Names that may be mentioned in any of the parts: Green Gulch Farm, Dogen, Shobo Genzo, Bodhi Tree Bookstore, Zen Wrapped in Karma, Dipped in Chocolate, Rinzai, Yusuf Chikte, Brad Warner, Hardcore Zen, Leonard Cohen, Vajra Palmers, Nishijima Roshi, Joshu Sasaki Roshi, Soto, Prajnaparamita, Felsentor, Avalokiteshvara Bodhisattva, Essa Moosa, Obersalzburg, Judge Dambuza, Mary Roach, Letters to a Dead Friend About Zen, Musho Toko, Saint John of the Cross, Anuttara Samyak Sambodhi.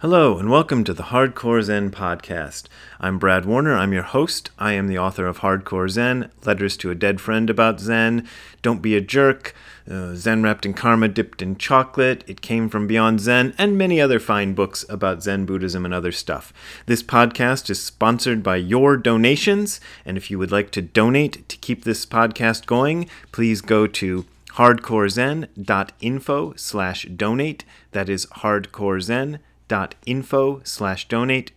Hello, and welcome to the Hardcore Zen podcast. I'm Brad Warner. I'm your host. I am the author of Hardcore Zen, Letters to a Dead Friend About Zen, Don't Be a Jerk, Zen Wrapped in Karma, Dipped in Chocolate, It Came from Beyond Zen, and many other fine books about Zen Buddhism and other stuff. This podcast is sponsored by your donations, and if you would like to donate to keep this podcast going, please go to hardcorezen.info/donate. That is hardcorezen.info/donate.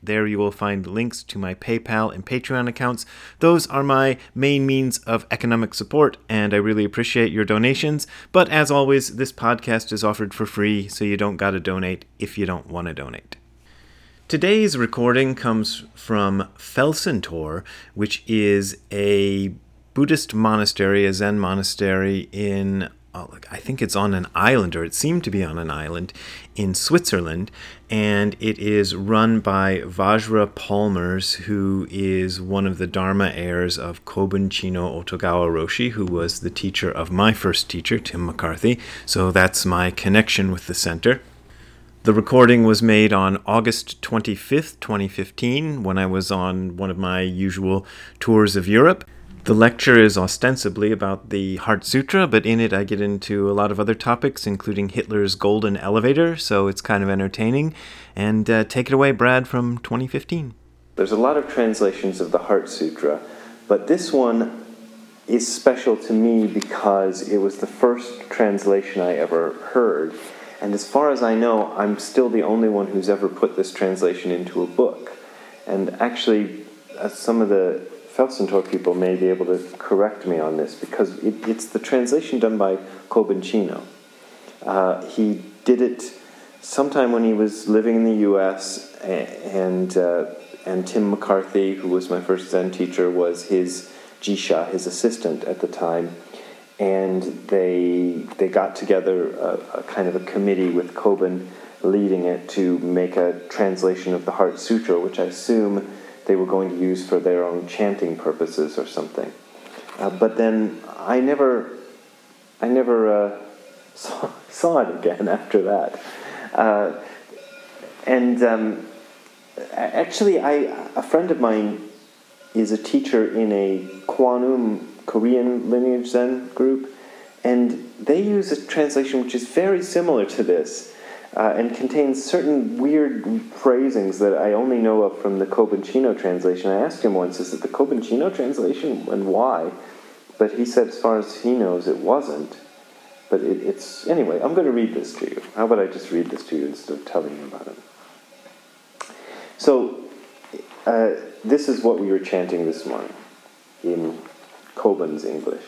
There you will find links to my PayPal and Patreon accounts. Those are my main means of economic support, and I really appreciate your donations. But as always, this podcast is offered for free, so you don't gotta donate if you don't want to donate. Today's recording comes from Felsentor, which is a Buddhist monastery, a Zen monastery in I think it's on an island, or it seemed to be on an island, in Switzerland, and it is run by Vajra Palmers, who is one of the Dharma heirs of Kobun Chino Otogawa Roshi, who was the teacher of my first teacher, Tim McCarthy, so that's my connection with the center. The recording was made on August 25th, 2015, when I was on one of my usual tours of Europe. The lecture is ostensibly about the Heart Sutra, but in it I get into a lot of other topics, including Hitler's Golden Elevator, so it's kind of entertaining. And take it away, Brad, from 2015. There's a lot of translations of the Heart Sutra, but this one is special to me because it was the first translation I ever heard. And as far as I know, I'm still the only one who's ever put this translation into a book. And actually, some of the Felsentor people may be able to correct me on this, because it's the translation done by Kobun Chino. He did it sometime when he was living in the U.S., and Tim McCarthy, who was my first Zen teacher, was his jisha, his assistant at the time, and they got together a kind of a committee with Kobun leading it to make a translation of the Heart Sutra, which I assume they were going to use for their own chanting purposes or something. But then I never saw it again after that. Actually, a friend of mine is a teacher in a Kwan Um Korean lineage Zen group, and they use a translation which is very similar to this. And contains certain weird phrasings that I only know of from the Kobun Chino translation. I asked him once, is it the Kobun Chino translation, and why? But he said, as far as he knows, it wasn't. But it's... Anyway, I'm going to read this to you. How about I just read this to you instead of telling you about it? So, this is what we were chanting this morning in Kobun's English.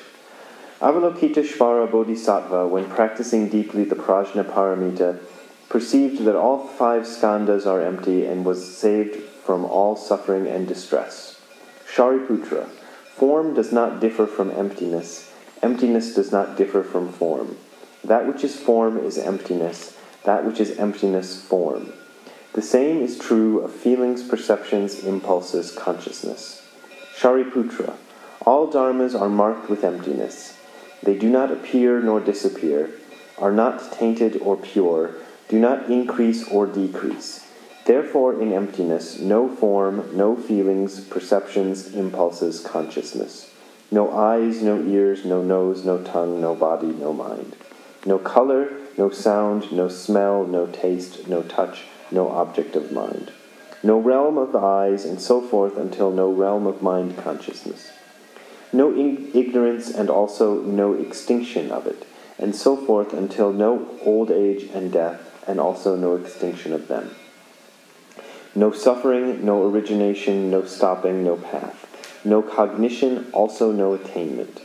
Avalokiteshvara Bodhisattva, when practicing deeply the Prajnaparamita, perceived that all five skandhas are empty and was saved from all suffering and distress. Shariputra, form does not differ from emptiness. Emptiness does not differ from form. That which is form is emptiness. That which is emptiness, form. The same is true of feelings, perceptions, impulses, consciousness. Shariputra, all dharmas are marked with emptiness. They do not appear nor disappear, are not tainted or pure, do not increase or decrease. Therefore, in emptiness, no form, no feelings, perceptions, impulses, consciousness. No eyes, no ears, no nose, no tongue, no body, no mind. No color, no sound, no smell, no taste, no touch, no object of mind. No realm of the eyes, and so forth, until no realm of mind consciousness. No ignorance, and also no extinction of it, and so forth, until no old age and death, and also no extinction of them. No suffering, no origination, no stopping, no path. No cognition, also no attainment.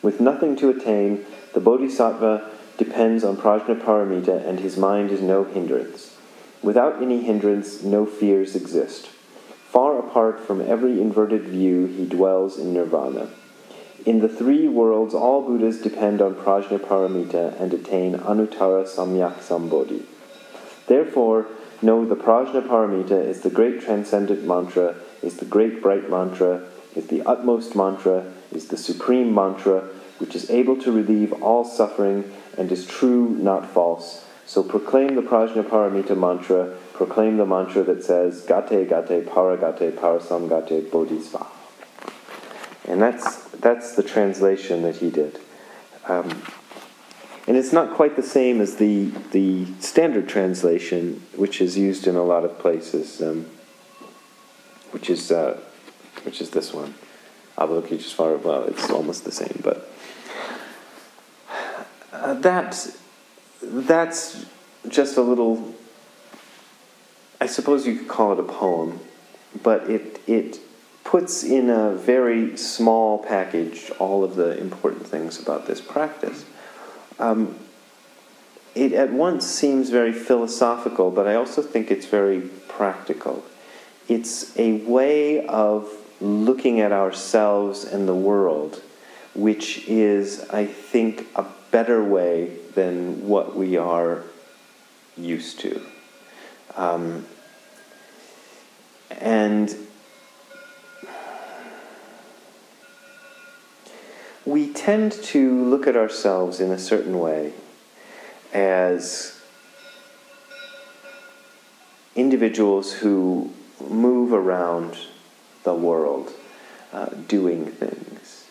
With nothing to attain, the Bodhisattva depends on Prajnaparamita, and his mind is no hindrance. Without any hindrance, no fears exist. Far apart from every inverted view, he dwells in nirvana. In the three worlds, all Buddhas depend on Prajnaparamita and attain Anuttara Samyak Sambodhi. Therefore, know the Prajnaparamita is the great transcendent mantra, is the great bright mantra, is the utmost mantra, is the supreme mantra, which is able to relieve all suffering and is true, not false. So proclaim the Prajnaparamita mantra, proclaim the mantra that says, Gate, Gate, Paragate, Parasam Gate, Bodhisva. And that's the translation that he did. And it's not quite the same as the standard translation, which is used in a lot of places, which is this one. Avalokiteshvara, well, it's almost the same, but that's just a little, I suppose you could call it a poem, but it puts in a very small package all of the important things about this practice. It at once seems very philosophical, but I also think it's very practical. It's a way of looking at ourselves and the world, which is, I think, a better way than what we are used to. And we tend to look at ourselves in a certain way as individuals who move around the world, doing things.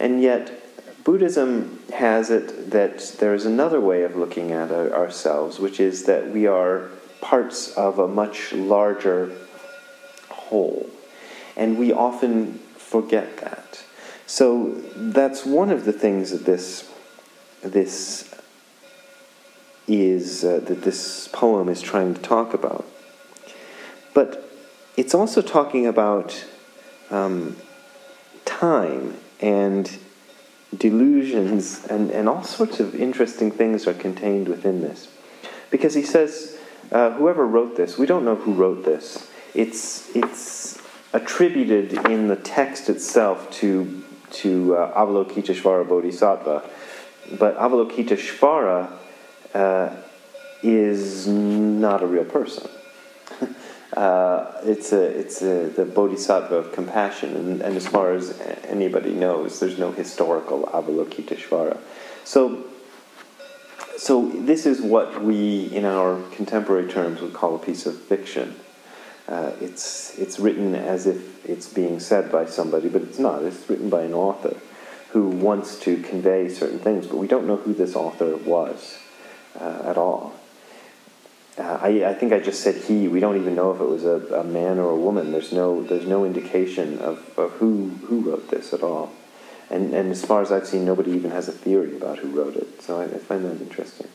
And yet, Buddhism has it that there is another way of looking at ourselves, which is that we are parts of a much larger whole. And we often forget that. So that's one of the things that this poem is trying to talk about. But it's also talking about time and delusions, and all sorts of interesting things are contained within this. Because he says, whoever wrote this, we don't know who wrote this. It's attributed in the text itself to Avalokiteshvara Bodhisattva. But Avalokiteshvara is not a real person. The Bodhisattva of compassion, and as far as anybody knows, there's no historical Avalokiteshvara. So this is what we, in our contemporary terms, would call a piece of fiction. It's written as if it's being said by somebody, but it's not. It's written by an author who wants to convey certain things, but we don't know who this author was at all. I think I just said he. We don't even know if it was a man or a woman. There's no indication of who wrote this at all. And as far as I've seen, nobody even has a theory about who wrote it. So I find that interesting.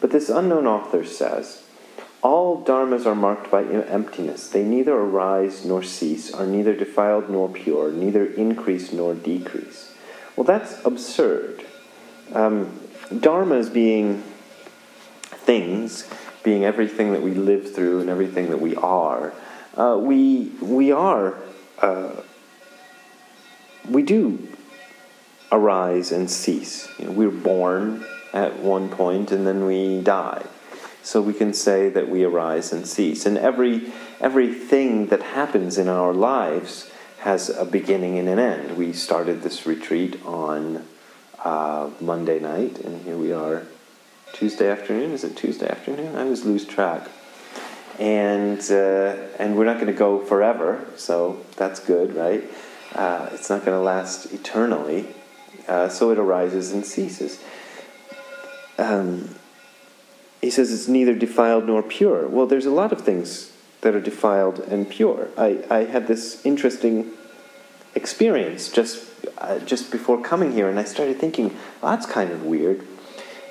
But this unknown author says, all dharmas are marked by emptiness. They neither arise nor cease, are neither defiled nor pure, neither increase nor decrease. Well, that's absurd. Dharmas being things, being everything that we live through and everything that we are, we do arise and cease. You know, we're born at one point and then we die. So we can say that we arise and cease. And everything that happens in our lives has a beginning and an end. We started this retreat on Monday night, and here we are Tuesday afternoon. Is it Tuesday afternoon? I always lose track. And we're not going to go forever, so that's good, right? It's not going to last eternally. So it arises and ceases. He says it's neither defiled nor pure. Well, there's a lot of things that are defiled and pure. I had this interesting experience just before coming here, and I started thinking, well, that's kind of weird.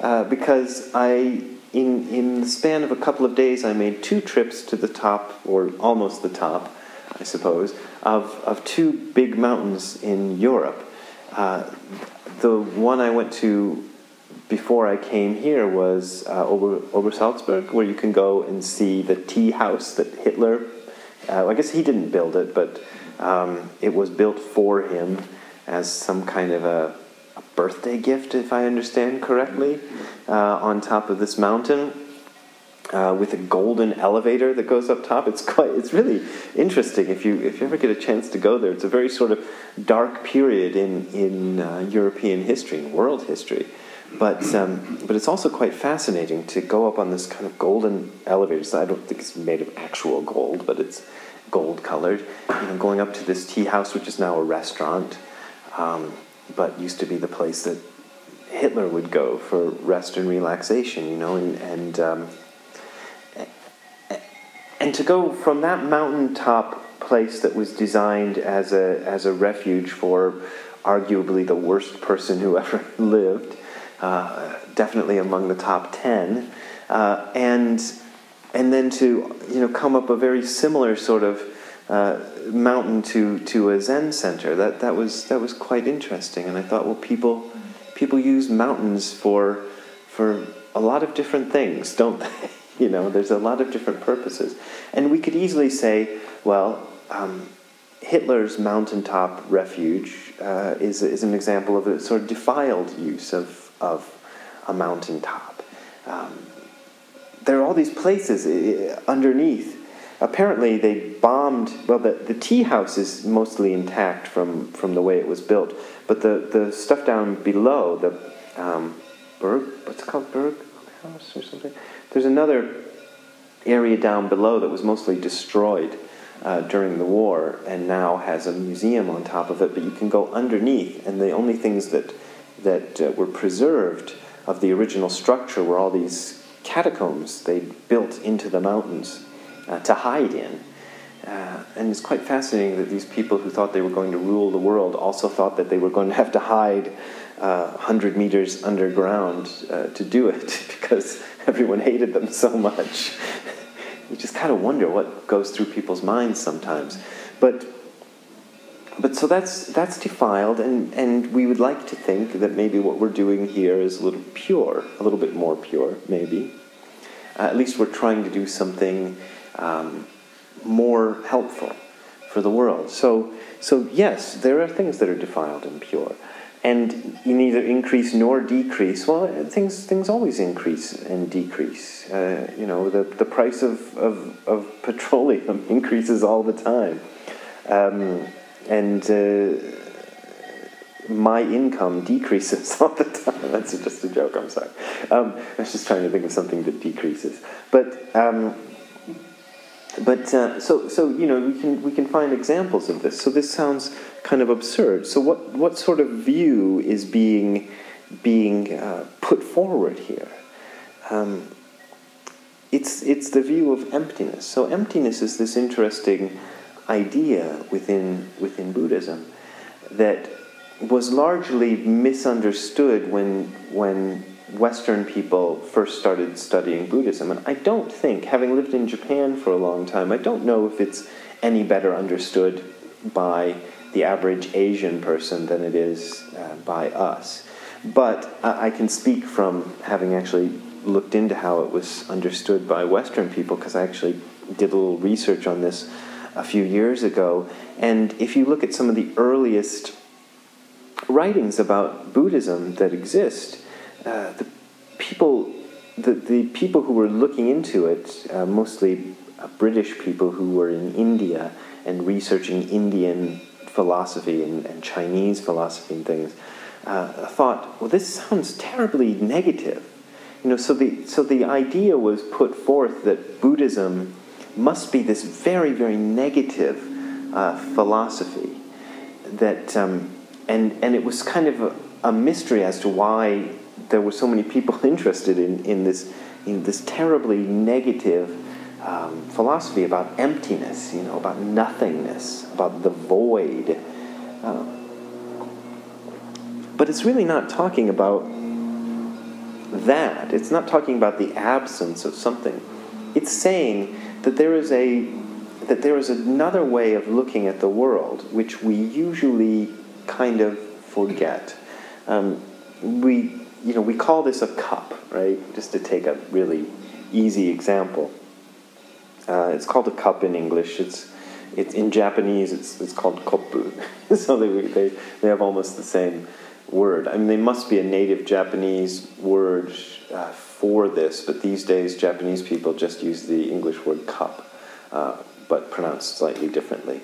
Because in the span of a couple of days, I made two trips to the top, or almost the top, I suppose, of two big mountains in Europe. The one I went to before I came here was Obersalzburg, where you can go and see the tea house that Hitler... I guess he didn't build it, but it was built for him as some kind of a birthday gift, if I understand correctly, on top of this mountain, with a golden elevator that goes up top. It's really interesting. If you ever get a chance to go there, it's a very sort of dark period in European history and world history, But it's also quite fascinating to go up on this kind of golden elevator. So I don't think it's made of actual gold, but it's gold-colored. You know, going up to this tea house, which is now a restaurant, but used to be the place that Hitler would go for rest and relaxation. You know, and to go from that mountaintop place that was designed as a refuge for arguably the worst person who ever lived. Definitely among the top 10, and then to come up a very similar sort of mountain to a Zen center. That was quite interesting, and I thought, well, people use mountains for a lot of different things, don't they? There's a lot of different purposes, and we could easily say, well, Hitler's mountaintop refuge is an example of a sort of defiled use of a mountaintop. There are all these places underneath. Apparently they bombed, well, the tea house is mostly intact from the way it was built, but the stuff down below, the Berg, what's it called, Berg House or something? There's another area down below that was mostly destroyed during the war and now has a museum on top of it, but you can go underneath, and the only things that were preserved of the original structure were all these catacombs they built into the mountains to hide in. And it's quite fascinating that these people who thought they were going to rule the world also thought that they were going to have to hide 100 meters underground to do it, because everyone hated them so much. You just kind of wonder what goes through people's minds sometimes. But so that's defiled, and we would like to think that maybe what we're doing here is a little bit more pure, maybe. At least we're trying to do something more helpful for the world. So yes, there are things that are defiled and pure, and you neither increase nor decrease. Well, things always increase and decrease. The price of petroleum increases all the time. And my income decreases all the time. That's just a joke, I'm sorry. I was just trying to think of something that decreases. But we can find examples of this. So this sounds kind of absurd. So what sort of view is being put forward here? It's the view of emptiness. So emptiness is this interesting idea within Buddhism that was largely misunderstood when Western people first started studying Buddhism. And I don't think, having lived in Japan for a long time, I don't know if it's any better understood by the average Asian person than it is by us. But I can speak from having actually looked into how it was understood by Western people, because I actually did a little research on this a few years ago, and if you look at some of the earliest writings about Buddhism that exist, the people who were looking into it, mostly British people who were in India and researching Indian philosophy and Chinese philosophy and things, thought, well, this sounds terribly negative. So the idea was put forth that Buddhism must be this very, very negative philosophy, that and it was kind of a mystery as to why there were so many people interested in this terribly negative philosophy about emptiness, about nothingness, about the void. But it's really not talking about that. It's not talking about the absence of something. It's saying that there is another way of looking at the world, which we usually kind of forget. We call this a cup, right? Just to take a really easy example, it's called a cup in English. It's in Japanese. It's called kopu. So they have almost the same word. I mean, they must be a native Japanese word for this, but these days Japanese people just use the English word cup, but pronounced slightly differently.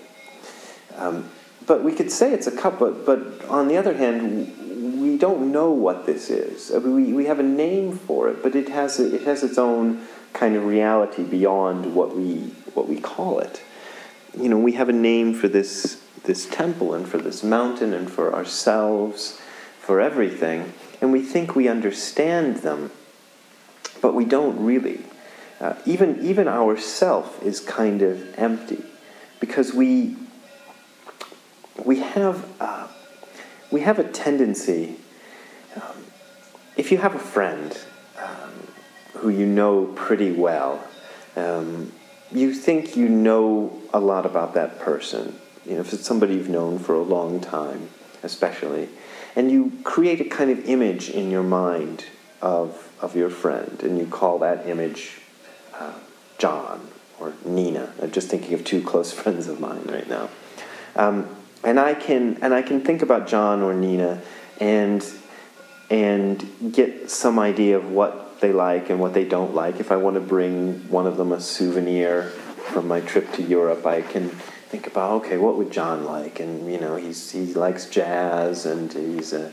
But we could say it's a cup, but on the other hand, we don't know what this is. I mean, we have a name for it, but it has its own kind of reality beyond what we call it. You know, we have a name for this temple and for this mountain and for ourselves, for everything, and we think we understand them, but we don't really. Even ourself is kind of empty, because we have a tendency. If you have a friend who you know pretty well, you think you know a lot about that person. You know, if it's somebody you've known for a long time, especially, and you create a kind of image in your mind of your friend, and you call that image John or Nina. I'm just thinking of two close friends of mine right now. And I can think about John or Nina and get some idea of what they like and what they don't like. If I want to bring one of them a souvenir from my trip to Europe, I can think about, okay, what would John like? And you know, he likes jazz, and he's a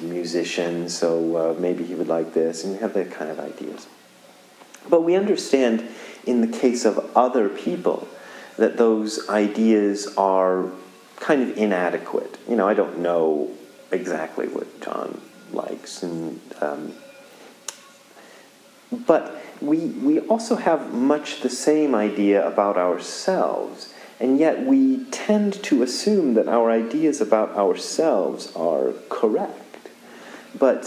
musician, so maybe he would like this. And we have that kind of ideas. But we understand, in the case of other people, that those ideas are kind of inadequate. You know, I don't know exactly what John likes, and but we also have much the same idea about ourselves, and yet we tend to assume that our ideas about ourselves are correct. But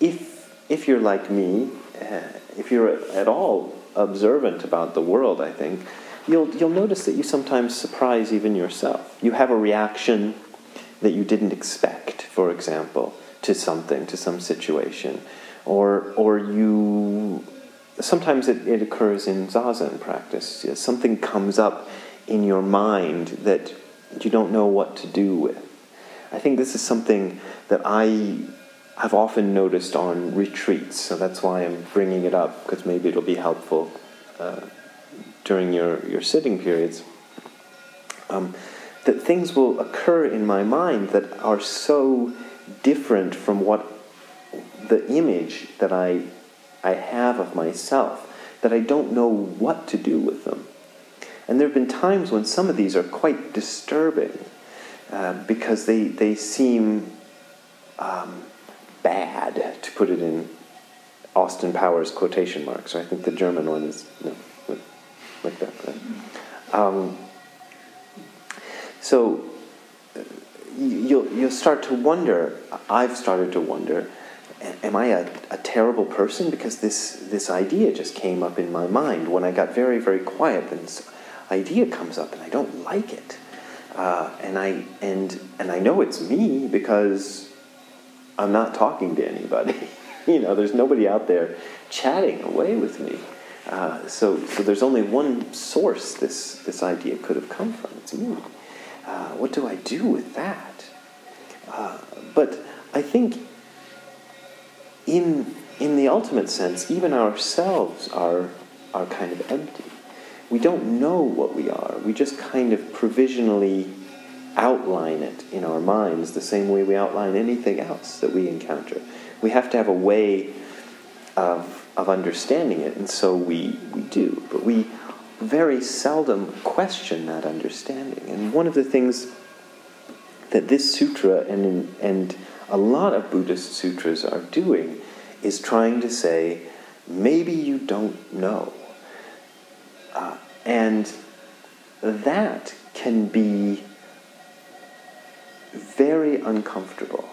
if you're like me, if you're at all observant about the world, I think, you'll notice that you sometimes surprise even yourself. You have a reaction that you didn't expect, for example, to something, to some situation. Or you... Sometimes it occurs in Zazen practice. Something comes up in your mind that you don't know what to do with. I think this is something that I've often noticed on retreats, so that's why I'm bringing it up, because maybe it'll be helpful during your sitting periods, that things will occur in my mind that are so different from what the image that I have of myself, that I don't know what to do with them. And there have been times when some of these are quite disturbing, because they seem... bad, to put it in Austin Powers quotation marks. I think the German one is like that. Right? So you'll start to wonder. I've started to wonder: am I a terrible person? Because this idea just came up in my mind when I got very, very quiet. And this idea comes up, and I don't like it. And I know it's me, because I'm not talking to anybody. You know, there's nobody out there chatting away with me. So there's only one source this idea could have come from. It's me. What do I do with that? But I think, in the ultimate sense, even ourselves are kind of empty. We don't know what we are. We just kind of provisionally outline it in our minds the same way we outline anything else that we encounter. We have to have a way of understanding it, and so we do. But we very seldom question that understanding. And one of the things that this sutra and a lot of Buddhist sutras are doing is trying to say, maybe you don't know. And that can be very uncomfortable.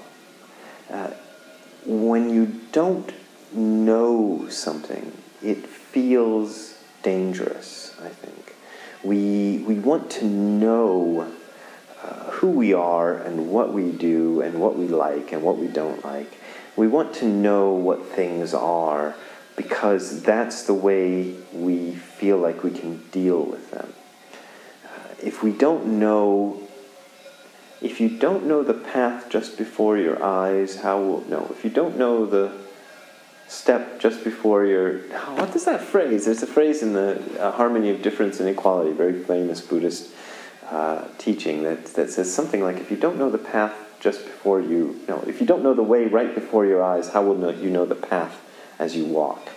When you don't know something, it feels dangerous, I think. We want to know who we are and what we do and what we like and what we don't like. We want to know what things are, because that's the way we feel like we can deal with them. If we don't know... If you don't know the path just before your eyes, if you don't know the step just before your... Oh, what is that phrase? There's a phrase in the Harmony of Difference and Equality, very famous Buddhist teaching that says something like, if you don't know the path just before you... No, if you don't know the way right before your eyes, how will you know the path as you walk?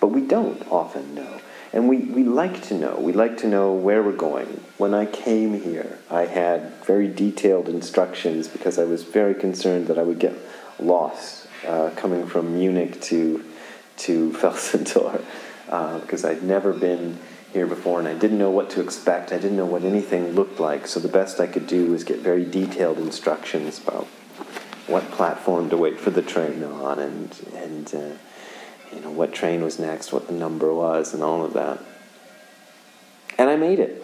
But we don't often know. And we like to know. We like to know where we're going. When I came here, I had very detailed instructions because I was very concerned that I would get lost coming from Munich to Felsentor, because I'd never been here before and I didn't know what to expect. I didn't know what anything looked like. So the best I could do was get very detailed instructions about what platform to wait for the train on and you know, what train was next, what the number was, and all of that. And I made it.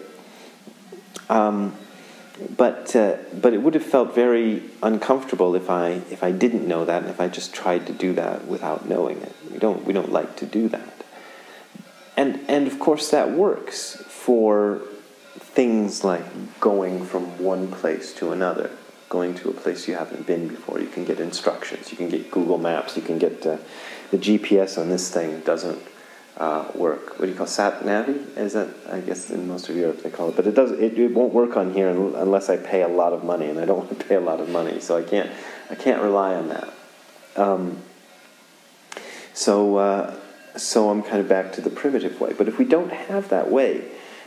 But it would have felt very uncomfortable if I didn't know that, and if I just tried to do that without knowing it. We don't like to do that. And of course that works for things like going from one place to another, going to a place you haven't been before. You can get instructions. You can get Google Maps. You can get... The GPS on this thing doesn't work. What do you call it? Sat-Navi? Is that, I guess in most of Europe they call it. But it doesn't. It won't work on here unless I pay a lot of money, and I don't want to pay a lot of money, so I can't rely on that. So I'm kind of back to the primitive way. But if we don't have that way,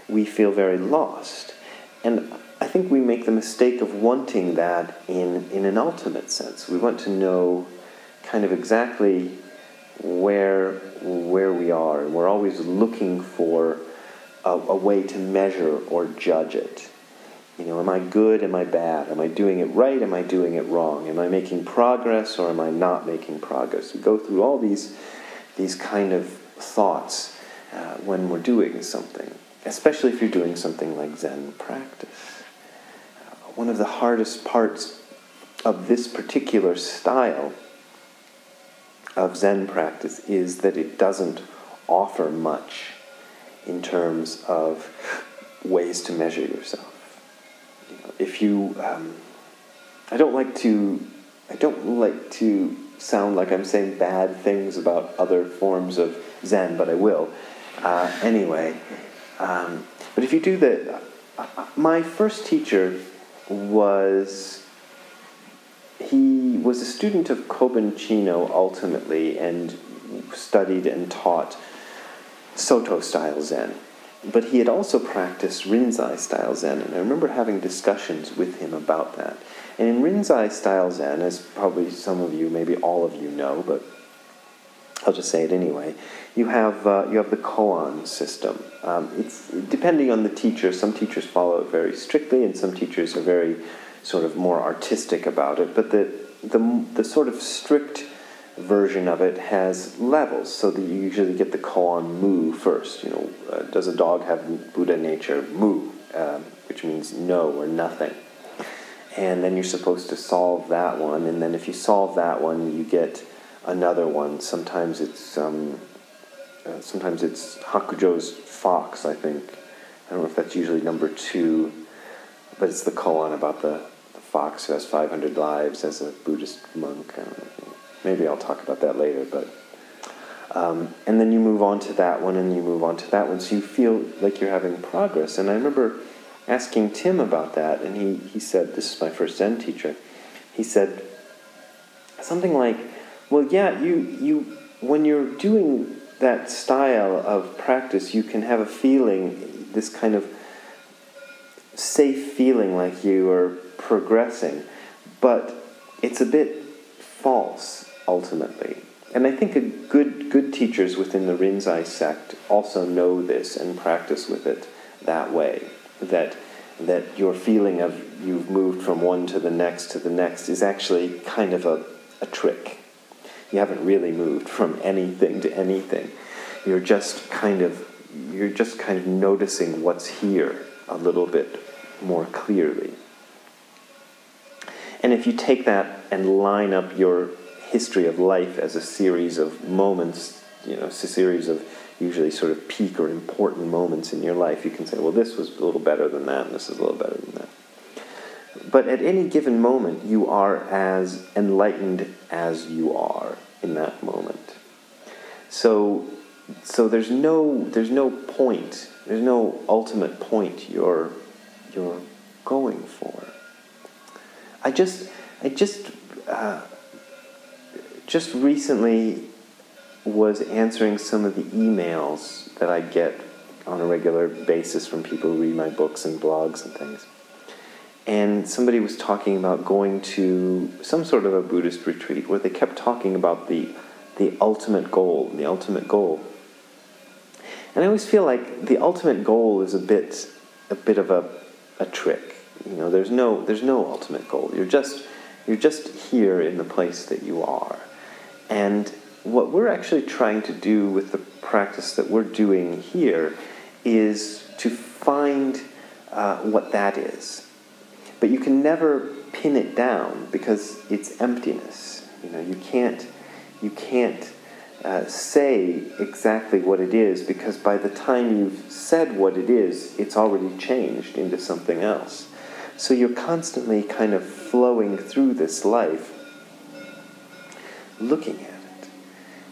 we feel very lost. And I think we make the mistake of wanting that in an ultimate sense. We want to know kind of exactly... where we are, and we're always looking for a way to measure or judge it. You know, am I good, am I bad? Am I doing it right, am I doing it wrong? Am I making progress, or am I not making progress? We go through all these kind of thoughts when we're doing something, especially if you're doing something like Zen practice. One of the hardest parts of this particular style of Zen practice is that it doesn't offer much in terms of ways to measure yourself. You know, if you, I don't like to sound like I'm saying bad things about other forms of Zen, but I will anyway. But if you do that, my first teacher was a student of Kobun Chino ultimately, and studied and taught Soto-style Zen. But he had also practiced Rinzai-style Zen, and I remember having discussions with him about that. And in Rinzai-style Zen, as probably some of you, maybe all of you know, but I'll just say it anyway, you have the koan system. It's depending on the teacher. Some teachers follow it very strictly, and some teachers are very sort of more artistic about it, but the sort of strict version of it has levels, so that you usually get the koan mu first. You know, does a dog have Buddha nature? Mu, which means no or nothing. And then you're supposed to solve that one, and then if you solve that one, you get another one. Sometimes it's Hakujo's fox, I think. I don't know if that's usually number 2, but it's the koan about the fox who has 500 lives as a Buddhist monk. I don't know. Maybe I'll talk about that later. But and then you move on to that one, and you move on to that one. So you feel like you're having progress. And I remember asking Tim about that, and he said, this is my first Zen teacher, he said something like, well, yeah, you when you're doing that style of practice, you can have a feeling, this kind of safe feeling like you are progressing, but it's a bit false ultimately. And I think good teachers within the Rinzai sect also know this and practice with it that way, that your feeling of you've moved from one to the next is actually kind of a trick. You haven't really moved from anything to anything. You're just kind of noticing what's here a little bit more clearly. And if you take that and line up your history of life as a series of moments, you know, it's a series of usually sort of peak or important moments in your life, you can say, well, this was a little better than that, and this is a little better than that. But at any given moment, you are as enlightened as you are in that moment. So So there's no point. There's no ultimate point you're going for. I just recently was answering some of the emails that I get on a regular basis from people who read my books and blogs and things. And somebody was talking about going to some sort of a Buddhist retreat where they kept talking about the ultimate goal, the ultimate goal. And I always feel like the ultimate goal is a bit of a trick. You know, there's no ultimate goal. You're just here in the place that you are. And what we're actually trying to do with the practice that we're doing here is to find what that is. But you can never pin it down because it's emptiness. You know, you can't say exactly what it is, because by the time you've said what it is, it's already changed into something else. So you're constantly kind of flowing through this life, looking at it,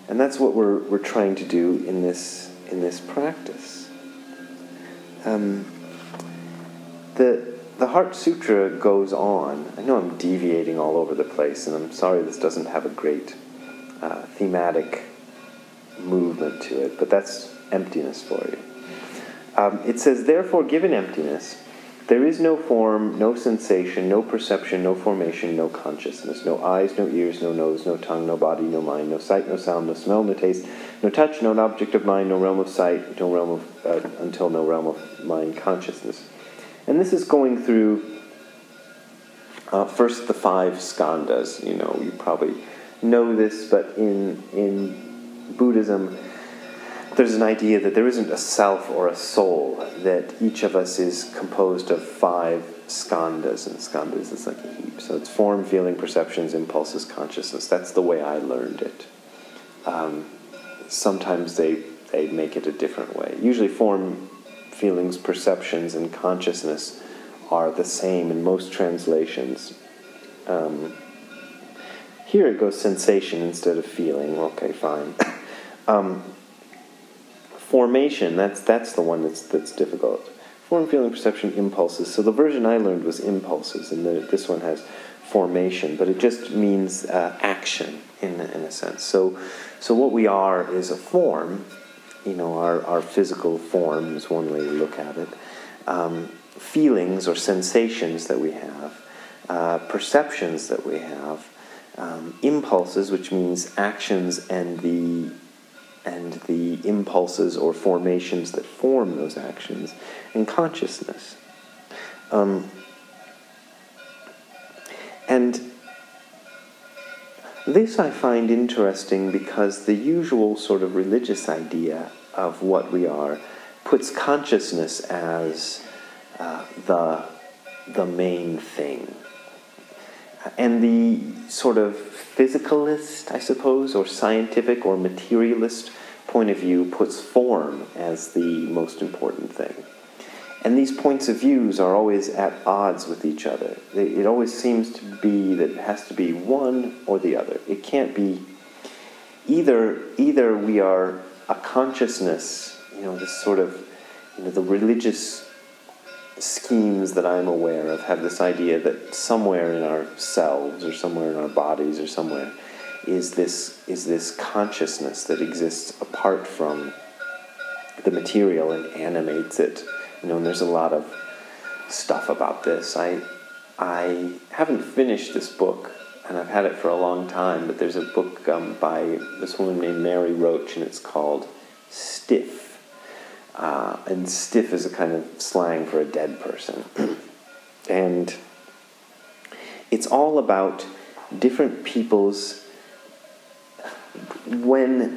and that's what we're trying to do in this practice. The Heart Sutra goes on. I know I'm deviating all over the place, and I'm sorry this doesn't have a great thematic movement to it, but that's emptiness for you. It says, therefore, given emptiness, there is no form, no sensation, no perception, no formation, no consciousness, no eyes, no ears, no nose, no tongue, no body, no mind, no sight, no sound, no smell, no taste, no touch, no object of mind, no realm of sight, no realm of until no realm of mind consciousness. And this is going through first the 5 skandhas. You know, you probably know this, but in Buddhism, there's an idea that there isn't a self or a soul, that each of us is composed of 5 skandhas, and skandhas is like a heap. So it's form, feeling, perceptions, impulses, consciousness. That's the way I learned it. Sometimes they make it a different way. Usually form, feelings, perceptions, and consciousness are the same in most translations. Here it goes sensation instead of feeling. Okay, fine. Formation, that's the one that's difficult. Form, feeling, perception, impulses. So the version I learned was impulses, and this one has formation, but it just means action in a sense. So what we are is a form. You know, our physical form is one way to look at it. Feelings or sensations that we have, perceptions that we have, impulses, which means actions and the impulses or formations that form those actions, and consciousness. And this I find interesting because the usual sort of religious idea of what we are puts consciousness as the main thing. And the sort of physicalist, I suppose, or scientific or materialist point of view puts form as the most important thing. And these points of views are always at odds with each other. It always seems to be that it has to be one or the other. It can't be either we are a consciousness, you know, this sort of, you know, the religious schemes that I'm aware of have this idea that somewhere in ourselves or somewhere in our bodies or somewhere is this consciousness that exists apart from the material and animates it. You know, and there's a lot of stuff about this. I haven't finished this book, and I've had it for a long time, but there's a book by this woman named Mary Roach, and it's called Stiff. And stiff is a kind of slang for a dead person. And it's all about different people's... During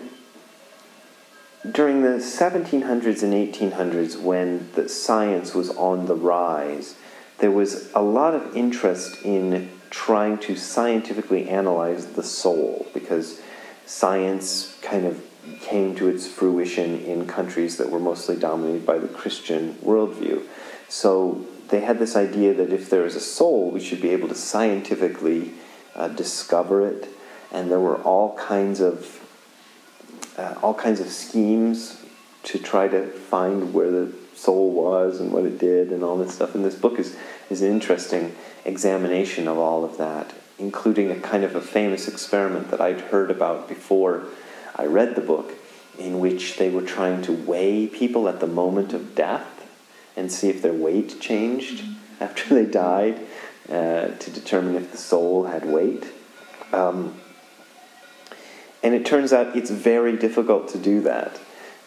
the 1700s and 1800s, when the science was on the rise, there was a lot of interest in trying to scientifically analyze the soul, because science kind of came to its fruition in countries that were mostly dominated by the Christian worldview. So they had this idea that if there is a soul, we should be able to scientifically discover it. And there were all kinds of all kinds of schemes to try to find where the soul was and what it did and all this stuff. And this book is an interesting examination of all of that, including a kind of a famous experiment that I'd heard about before I read the book, in which they were trying to weigh people at the moment of death and see if their weight changed after they died, to determine if the soul had weight. And it turns out it's very difficult to do that,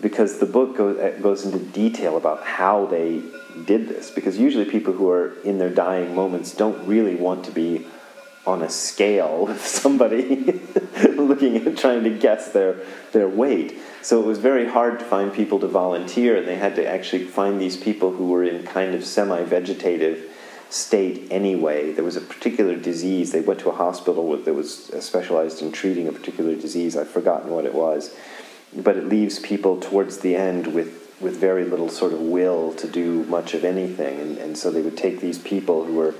because the book goes into detail about how they did this, because usually people who are in their dying moments don't really want to be on a scale with somebody looking at trying to guess their weight. So it was very hard to find people to volunteer, and they had to actually find these people who were in kind of semi-vegetative state anyway. There was a particular disease. They went to a hospital that was specialized in treating a particular disease. I've forgotten what it was. But it leaves people towards the end with very little sort of will to do much of anything. And so they would take these people who were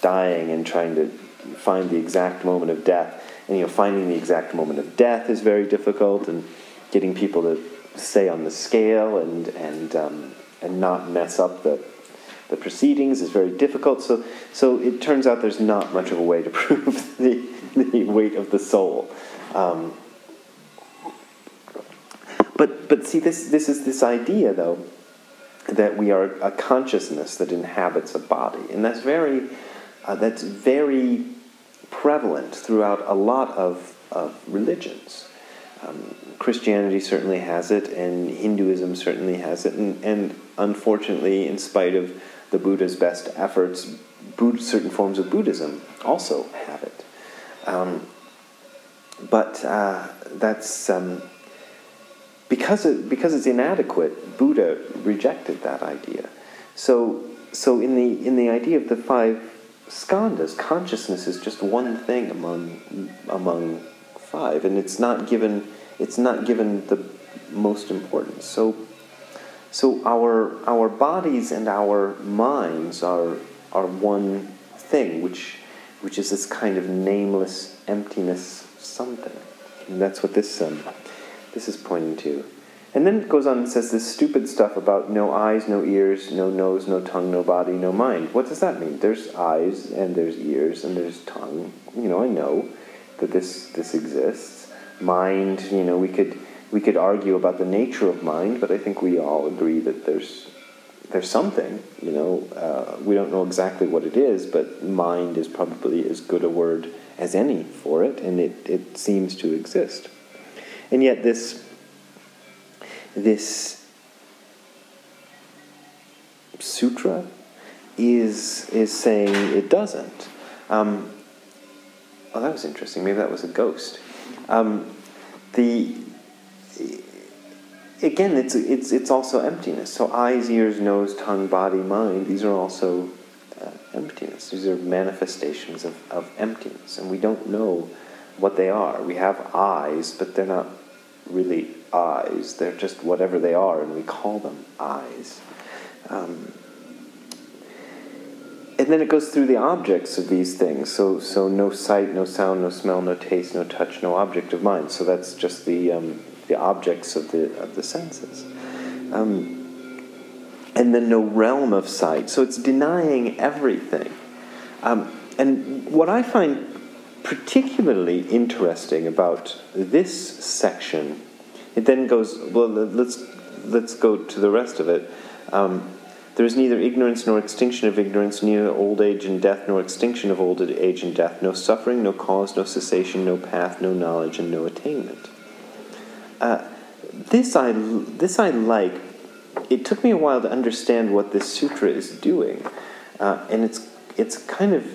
dying and trying to find the exact moment of death. And, you know, finding the exact moment of death is very difficult, and getting people to stay on the scale and not mess up the proceedings is very difficult. So it turns out there's not much of a way to prove the weight of the soul. But see, this is this idea, though, that we are a consciousness that inhabits a body, and that's very prevalent throughout a lot of religions. Christianity certainly has it, and Hinduism certainly has it, and unfortunately, in spite of the Buddha's best efforts, certain forms of Buddhism also have it. But that's... Because it's inadequate, Buddha rejected that idea. So in the idea of the five skandhas, consciousness is just one thing among five, and it's not given the most importance. So our bodies and our minds are one thing, which is this kind of nameless emptiness something, and that's what this. This is pointing to. And then it goes on and says this stupid stuff about no eyes, no ears, no nose, no tongue, no body, no mind. What does that mean? There's eyes, and there's ears, and there's tongue. You know, I know that this exists. Mind, you know, we could argue about the nature of mind, but I think we all agree that there's something. You know, we don't know exactly what it is, but mind is probably as good a word as any for it, and it seems to exist. And yet this sutra is saying it doesn't. That was interesting. Maybe that was a ghost. Again, it's also emptiness. So eyes, ears, nose, tongue, body, mind. These are also emptiness. These are manifestations of emptiness, and we don't know what they are. We have eyes, but they're not really eyes. They're just whatever they are, and we call them eyes. And then it goes through the objects of these things. So no sight, no sound, no smell, no taste, no touch, no object of mind. So that's just the objects of the senses. And then no realm of sight. So it's denying everything. And what I find particularly interesting about this section, it then goes, well, let's go to the rest of it. There is neither ignorance nor extinction of ignorance, neither old age and death nor extinction of old age and death, no suffering, no cause, no cessation, no path, no knowledge, and no attainment. This I like. It took me a while to understand what this sutra is doing, and it's kind of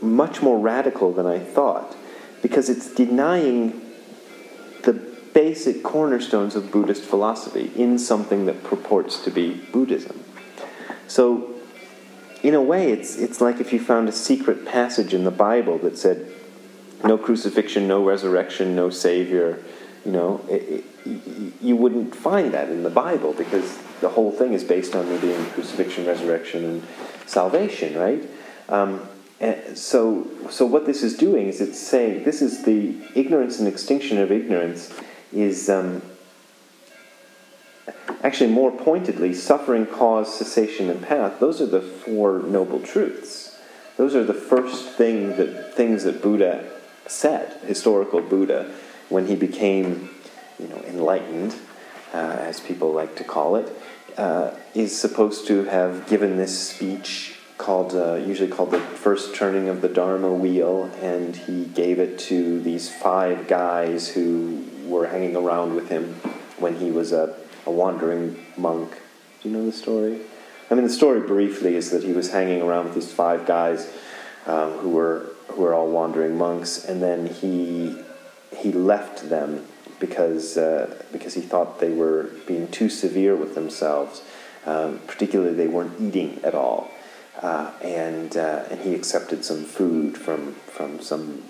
much more radical than I thought, because it's denying the basic cornerstones of Buddhist philosophy in something that purports to be Buddhism. So, in a way, it's like if you found a secret passage in the Bible that said, no crucifixion, no resurrection, no Savior. You know, you wouldn't find that in the Bible, because the whole thing is based on there being crucifixion, resurrection, and salvation, right? So what this is doing is it's saying this is the ignorance and extinction of ignorance is actually more pointedly suffering, cause, cessation, and path. Those are the four noble truths. Those are the first things that Buddha said, historical Buddha, when he became, enlightened, as people like to call it, is supposed to have given this speech usually called the first turning of the Dharma wheel, and he gave it to these five guys who were hanging around with him when he was a wandering monk. Do you know the story? The story briefly is that he was hanging around with these five guys who were all wandering monks, and then he left them because he thought they were being too severe with themselves. Particularly, they weren't eating at all. And he accepted some food from some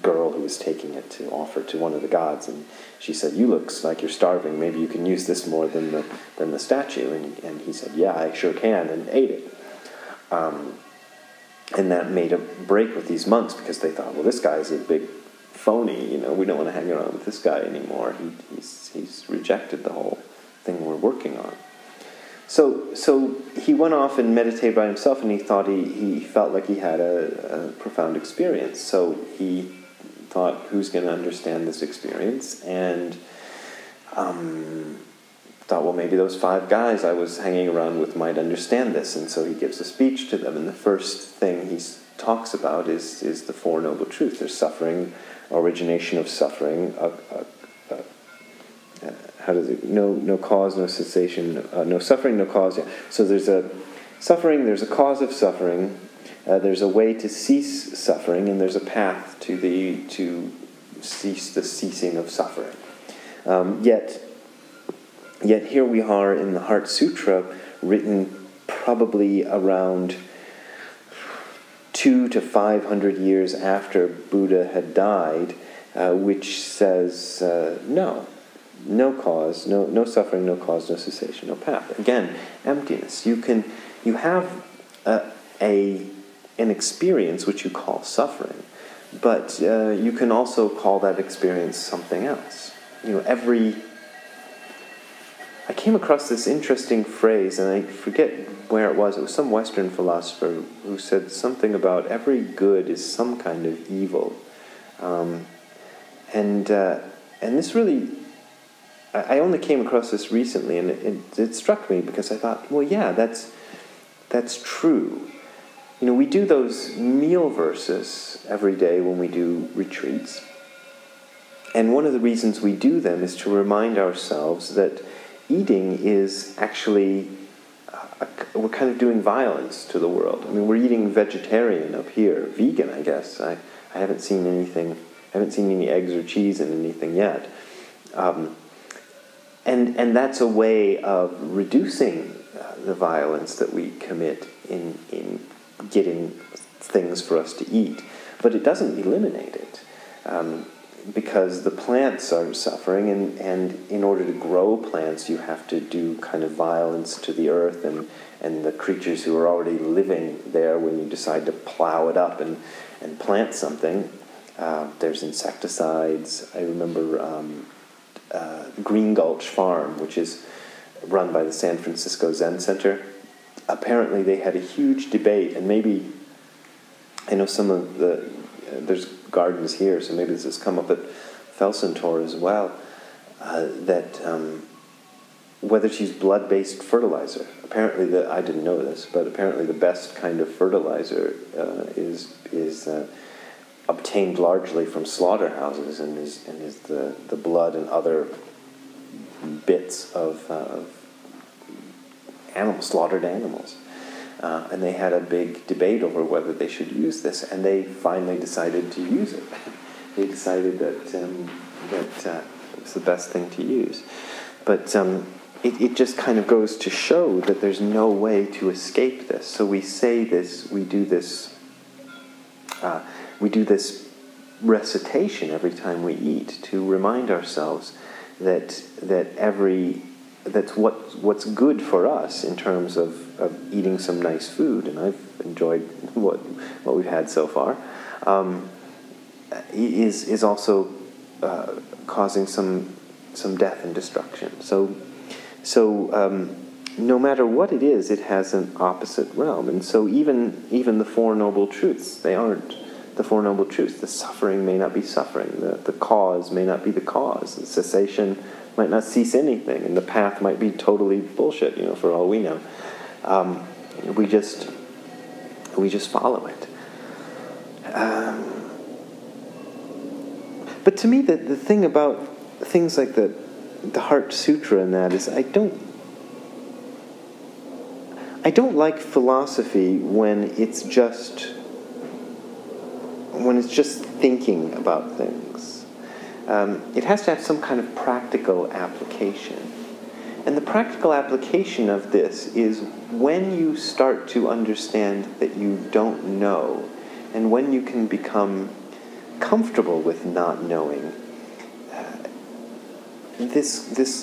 girl who was taking it to offer to one of the gods, and she said, "You look like you're starving. Maybe you can use this more than the statue." And he said, "Yeah, I sure can," and ate it. And that made a break with these monks because they thought, "Well, this guy's a big phony. We don't want to hang around with this guy anymore. He's rejected the whole thing we're working on." So he went off and meditated by himself, and he thought he felt like he had a profound experience. So he thought, who's going to understand this experience? And thought, well, maybe those five guys I was hanging around with might understand this. And so he gives a speech to them, and the first thing he talks about is the Four Noble Truths. There's suffering, origination of suffering, no cause, no cessation, no suffering, no cause. So there's a suffering, there's a cause of suffering, there's a way to cease suffering, and there's a path to cease the ceasing of suffering. Yet here we are in the Heart Sutra, written probably around 200 to 500 years after Buddha had died, which says no. No cause, no suffering, no cause, no cessation, no path. Again, emptiness. You have an experience which you call suffering, but you can also call that experience something else. I came across this interesting phrase, and I forget where it was. It was some Western philosopher who said something about every good is some kind of evil, and this really. I only came across this recently, and it struck me because I thought, well, yeah, that's true. We do those meal verses every day when we do retreats. And one of the reasons we do them is to remind ourselves that eating is actually, we're kind of doing violence to the world. We're eating vegetarian up here, vegan, I guess. I haven't seen anything, any eggs or cheese in anything yet. And that's a way of reducing the violence that we commit in getting things for us to eat. But it doesn't eliminate it, because the plants are suffering, and in order to grow plants, you have to do kind of violence to the earth and the creatures who are already living there when you decide to plow it up and plant something. There's insecticides. I remember... Green Gulch Farm, which is run by the San Francisco Zen Center. Apparently they had a huge debate, and maybe I know some of the there's gardens here, so maybe this has come up at Felsentor as well, that whether to use blood-based fertilizer. Apparently I didn't know this, but apparently the best kind of fertilizer is obtained largely from slaughterhouses and is the blood and other bits of slaughtered animals. And they had a big debate over whether they should use this, and they finally decided to use it. They decided that it was the best thing to use. But it just kind of goes to show that there's no way to escape this. So we say this, we do this... we do this recitation every time we eat to remind ourselves that every that's what's good for us in terms of eating some nice food, and I've enjoyed what we've had so far, is also causing some death and destruction. So no matter what it is, it has an opposite realm. And so even the Four Noble Truths, they aren't the Four Noble Truths. The suffering may not be suffering. The cause may not be the cause. The cessation might not cease anything. And the path might be totally bullshit, for all we know. We just follow it. But to me, the thing about things like the Heart Sutra and that is I don't like philosophy when it's just thinking about things. It has to have some kind of practical application. And the practical application of this is when you start to understand that you don't know, and when you can become comfortable with not knowing, this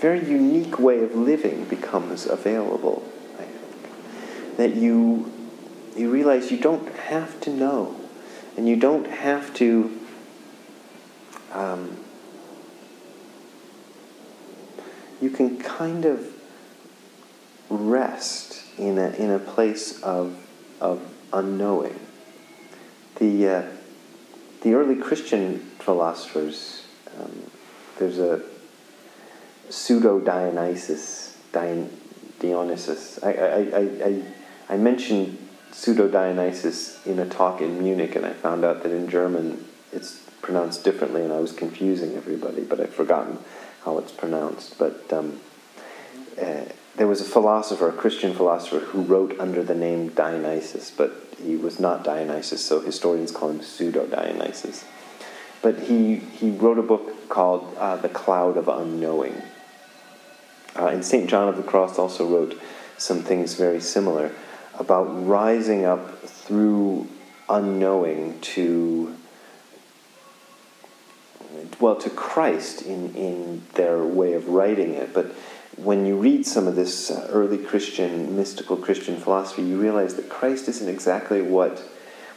very unique way of living becomes available. That you realize you don't have to know, and you don't have to you can kind of rest in a place of unknowing. The early Christian philosophers, there's a Pseudo-Dionysius, I mentioned Pseudo-Dionysius in a talk in Munich, and I found out that in German it's pronounced differently, and I was confusing everybody, but I've forgotten how it's pronounced. But there was a Christian philosopher, who wrote under the name Dionysius, but he was not Dionysius, so historians call him Pseudo-Dionysius. But he wrote a book called The Cloud of Unknowing. And Saint John of the Cross also wrote some things very similar about rising up through unknowing to Christ in their way of writing it. But when you read some of this early Christian, mystical Christian philosophy, you realize that Christ isn't exactly what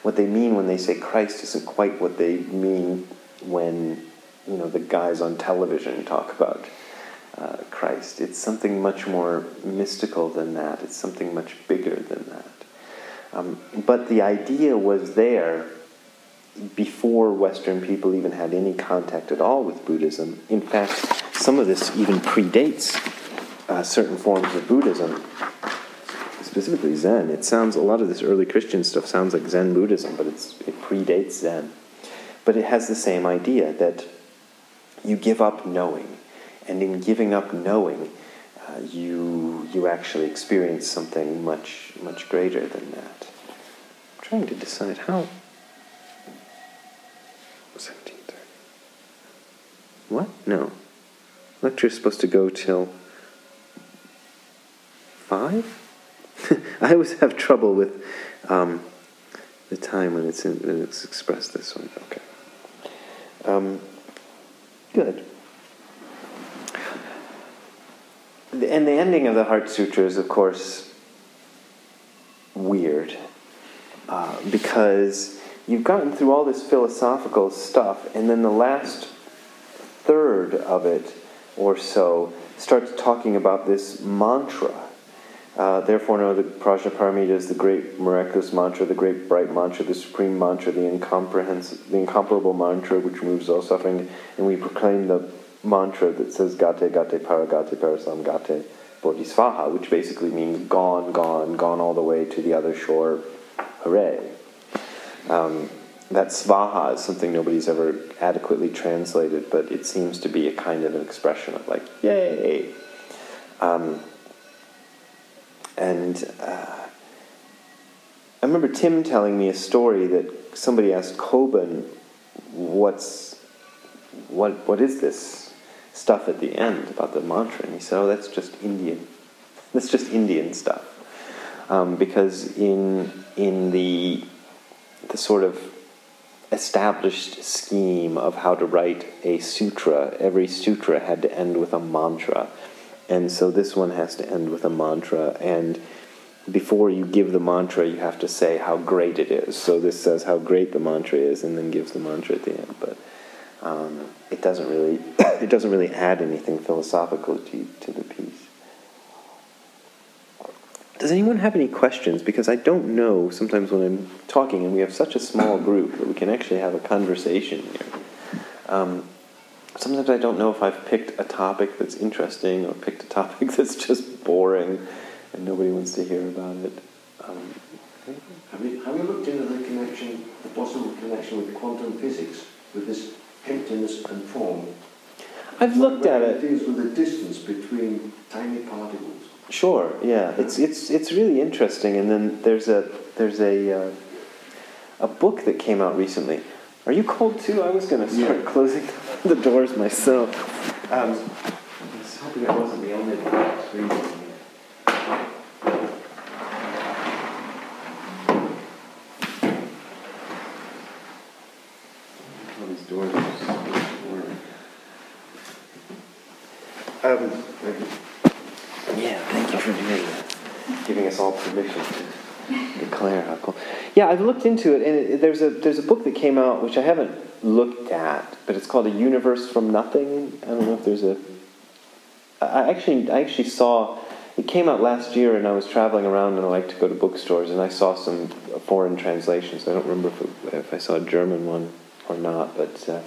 they mean when they say Christ isn't quite what they mean when, the guys on television talk about Christ. It's something much more mystical than that. It's something much bigger than that. But the idea was there before Western people even had any contact at all with Buddhism. In fact, some of this even predates certain forms of Buddhism, specifically Zen. A lot of this early Christian stuff sounds like Zen Buddhism, but it predates Zen. But it has the same idea that you give up knowing. And in giving up knowing, you actually experience something much, much greater than that. I'm trying to decide how... 17:30. What? No. Lecture's supposed to go till 5? I always have trouble with the time when it's expressed this way. Okay. Good. And the ending of the Heart Sutra is, of course, weird, because you've gotten through all this philosophical stuff, and then the last third of it or so starts talking about this mantra. Therefore, know the Prajnaparamita is the great miraculous mantra, the great bright mantra, the supreme mantra, the incomparable mantra which removes all suffering, and we proclaim the mantra that says gate, gate, para, gate, parasam, gate, bodhisvaha, which basically means gone, gone, gone all the way to the other shore, hooray. That svaha is something nobody's ever adequately translated, but it seems to be a kind of an expression of yay. And I remember Tim telling me a story that somebody asked Kobun, what is this stuff at the end about the mantra? And he said, that's just Indian. That's just Indian stuff. Because in the sort of established scheme of how to write a sutra, every sutra had to end with a mantra. And so this one has to end with a mantra, and before you give the mantra, you have to say how great it is. So this says how great the mantra is, and then gives the mantra at the end. But it doesn't really add anything philosophical to the piece. Does anyone have any questions? Because I don't know. Sometimes when I'm talking, and we have such a small group that we can actually have a conversation here. Sometimes I don't know if I've picked a topic that's interesting or picked a topic that's just boring and nobody wants to hear about it. Have you looked into the connection, the possible connection with quantum physics, with this emptiness and form? I've looked at it. It is with the distance between tiny particles. Sure, yeah, it's really interesting. And then there's a book that came out recently. Are you cold too? I was going to start closing the doors myself. I was hoping I wasn't the only one that was reading here. All these doors are thank you for doing that. Giving us all permission to declare how cold. Yeah, I've looked into it, and there's a book that came out which I haven't looked at, but it's called A Universe from Nothing. I don't know if there's a... I actually saw... It came out last year, and I was traveling around, and I like to go to bookstores, and I saw some foreign translations. I don't remember if I saw a German one or not, but it's a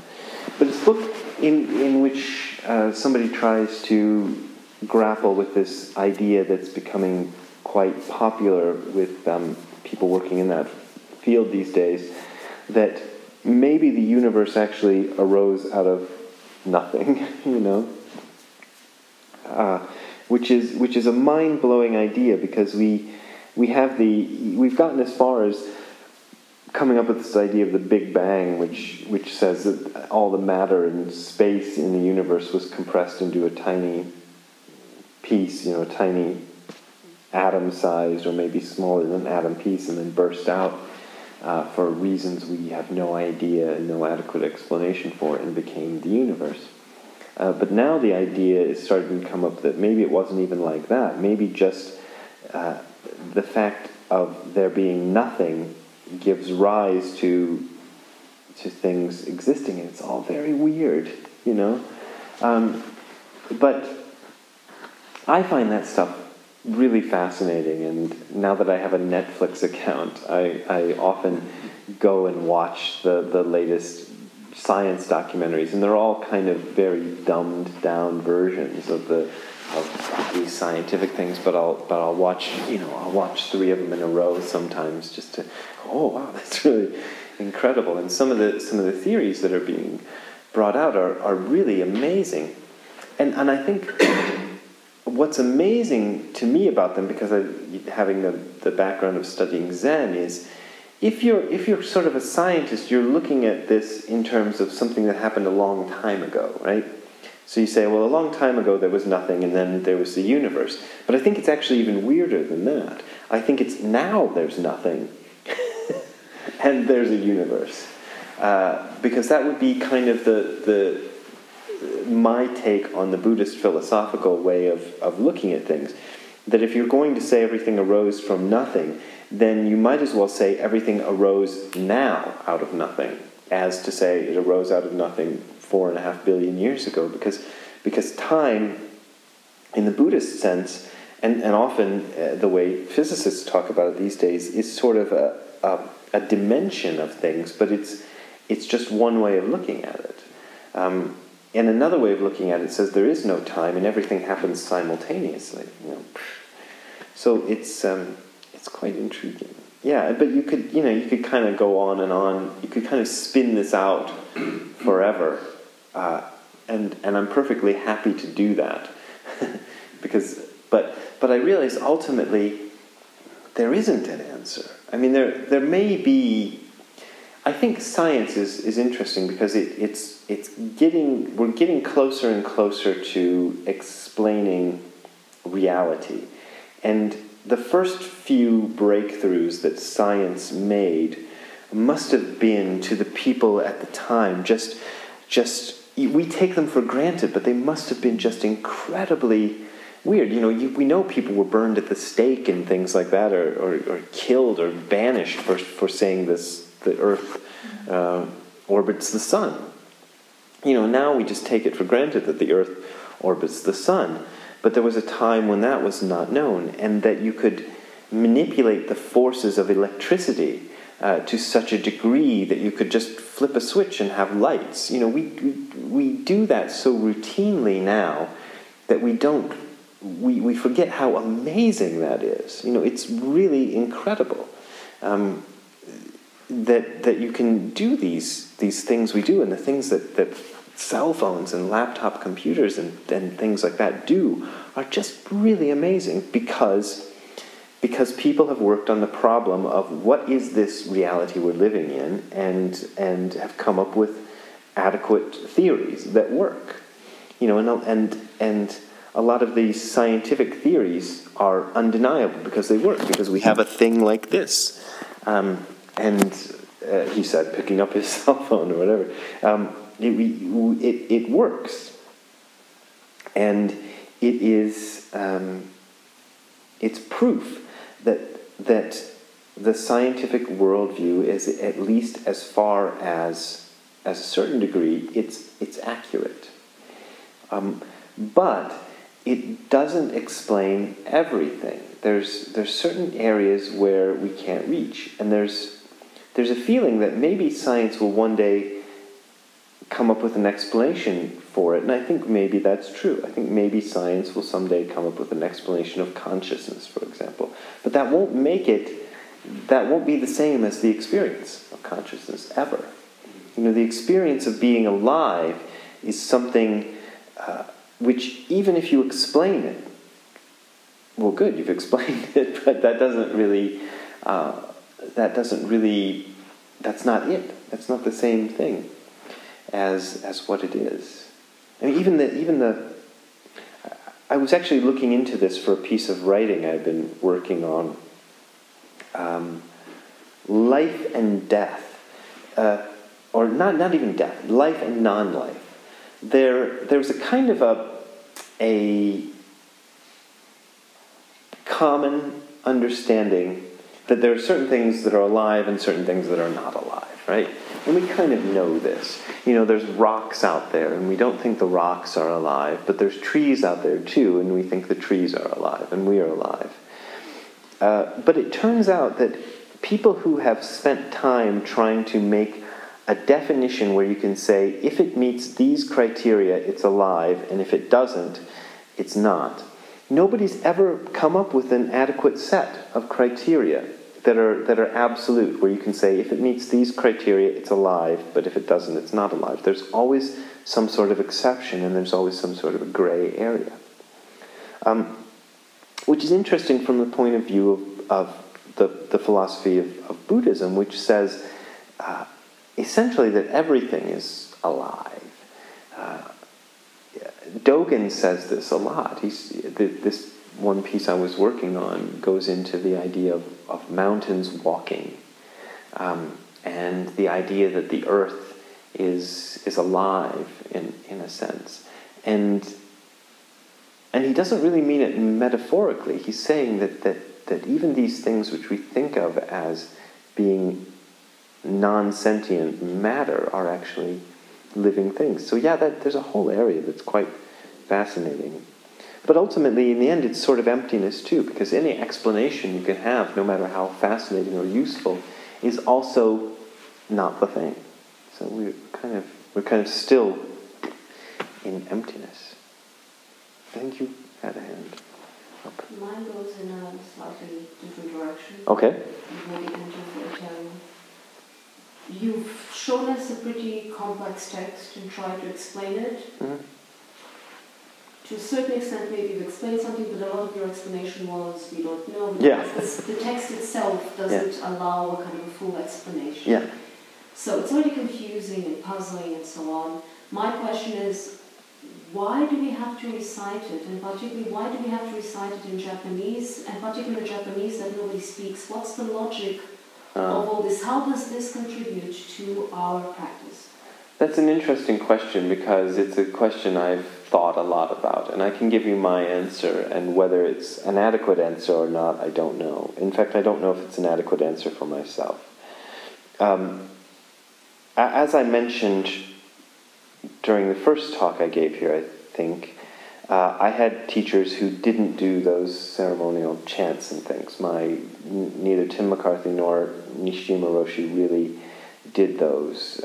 book in which somebody tries to grapple with this idea that's becoming quite popular with... people working in that field these days, that maybe the universe actually arose out of nothing, which is a mind-blowing idea, because we've gotten as far as coming up with this idea of the Big Bang, which says that all the matter and space in the universe was compressed into a tiny piece, a tiny atom-sized or maybe smaller than an atom piece, and then burst out for reasons we have no idea and no adequate explanation for, and became the universe. But now the idea is starting to come up that maybe it wasn't even like that. Maybe just the fact of there being nothing gives rise to things existing, and it's all very weird, but I find that stuff really fascinating, and now that I have a Netflix account, I often go and watch the latest science documentaries, and they're all kind of very dumbed down versions of these scientific things. But I'll watch I'll watch 3 of them in a row sometimes, just to wow, that's really incredible. And some of the theories that are being brought out are really amazing, and I think. What's amazing to me about them, because having the background of studying Zen, is if you're sort of a scientist, you're looking at this in terms of something that happened a long time ago, right? So you say, well, a long time ago there was nothing, and then there was the universe. But I think it's actually even weirder than that. I think it's now there's nothing, and there's a universe. Because that would be kind of my take on the Buddhist philosophical way of looking at things, that if you're going to say everything arose from nothing, then you might as well say everything arose now out of nothing, as to say it arose out of nothing 4.5 billion years ago, because time, in the Buddhist sense, and often the way physicists talk about it these days, is sort of a dimension of things, but it's just one way of looking at it. And another way of looking at it says there is no time, and everything happens simultaneously. So it's quite intriguing. Yeah, but you could kind of go on and on. You could kind of spin this out forever, and I'm perfectly happy to do that, but I realize ultimately there isn't an answer. I mean, there may be. I think science is interesting because we're getting closer and closer to explaining reality, and the first few breakthroughs that science made must have been, to the people at the time, just we take them for granted, but they must have been just incredibly weird. You know, we know people were burned at the stake and things like that, or killed or banished for saying this: the Earth orbits the sun. You know, now we just take it for granted that the Earth orbits the sun. But there was a time when that was not known, and that you could manipulate the forces of electricity to such a degree that you could just flip a switch and have lights. You know, we do that so routinely now that we forget how amazing that is. You know, it's really incredible that you can do these things we do, and the things that cell phones and laptop computers and things like that do are just really amazing, because people have worked on the problem of what is this reality we're living in, and have come up with adequate theories that work. You know, and a lot of these scientific theories are undeniable because they work, because we have a thing like this. He said, picking up his cell phone or whatever. It works, and it is it's proof that the scientific worldview is, at least as far as a certain degree, it's accurate. But it doesn't explain everything. There's certain areas where we can't reach, and there's a feeling that maybe science will one day come up with an explanation for it, and I think maybe that's true. I think maybe science will someday come up with an explanation of consciousness, for example. But that won't be the same as the experience of consciousness ever. You know, the experience of being alive is something which, even if you explain it, well, good, you've explained it, but that doesn't really, that's not it. That's not the same thing as what it is. I mean, even the. I was actually looking into this for a piece of writing I've been working on. Life and death, or not even death. Life and non-life. There's a kind of a common understanding that there are certain things that are alive and certain things that are not alive, right? And we kind of know this. You know, there's rocks out there, and we don't think the rocks are alive, but there's trees out there too, and we think the trees are alive, and we are alive. But it turns out that people who have spent time trying to make a definition where you can say, if it meets these criteria, it's alive, and if it doesn't, it's not. Nobody's ever come up with an adequate set of criteria that are absolute, where you can say, if it meets these criteria, it's alive, but if it doesn't, it's not alive. There's always some sort of exception, and there's always some sort of a gray area. Which is interesting from the point of view of the philosophy of Buddhism, which says, essentially, that everything is alive. Dogen says this a lot. This one piece I was working on goes into the idea of mountains walking, and the idea that the earth is alive in a sense, and he doesn't really mean it metaphorically. He's saying that even these things which we think of as being non-sentient matter are actually living things. So yeah, there's a whole area that's quite fascinating. But ultimately, in the end, it's sort of emptiness too, because any explanation you can have, no matter how fascinating or useful, is also not the thing. So we're kind of still in emptiness. I think you had a hand up. Mine goes in a slightly different direction. Okay. You've shown us a pretty complex text and tried to explain it. Mm-hmm. To a certain extent, maybe you've explained something, but a lot of your explanation was, we don't know. Yeah. The text itself doesn't allow a kind of a full explanation. Yeah. So it's already confusing and puzzling and so on. My question is, why do we have to recite it? And particularly, why do we have to recite it in Japanese? And particularly in Japanese that nobody speaks. What's the logic of all this? How does this contribute to our practice? That's an interesting question, because it's a question I've thought a lot about, and I can give you my answer, and whether it's an adequate answer or not, I don't know. In fact, I don't know if it's an adequate answer for myself. As I mentioned during the first talk I gave here, I think, I had teachers who didn't do those ceremonial chants and things. Neither Tim McCarthy nor Nishijima Roshi really did those.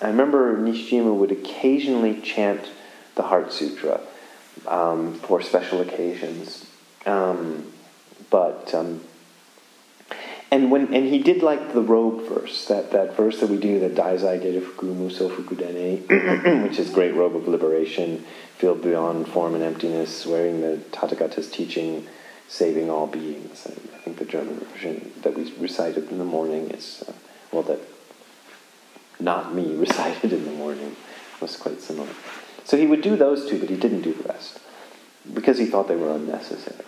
I remember Nishijima would occasionally chant the Heart Sutra for special occasions, and he did like the robe verse, that verse that we do, the Daizai Geta Fuku Muso Fukudene, which is great robe of liberation, filled beyond form and emptiness, wearing the Tathagata's teaching, saving all beings. I think the German version that we recited in the morning is that not me recited in the morning was quite similar. So he would do those two, but he didn't do the rest because he thought they were unnecessary.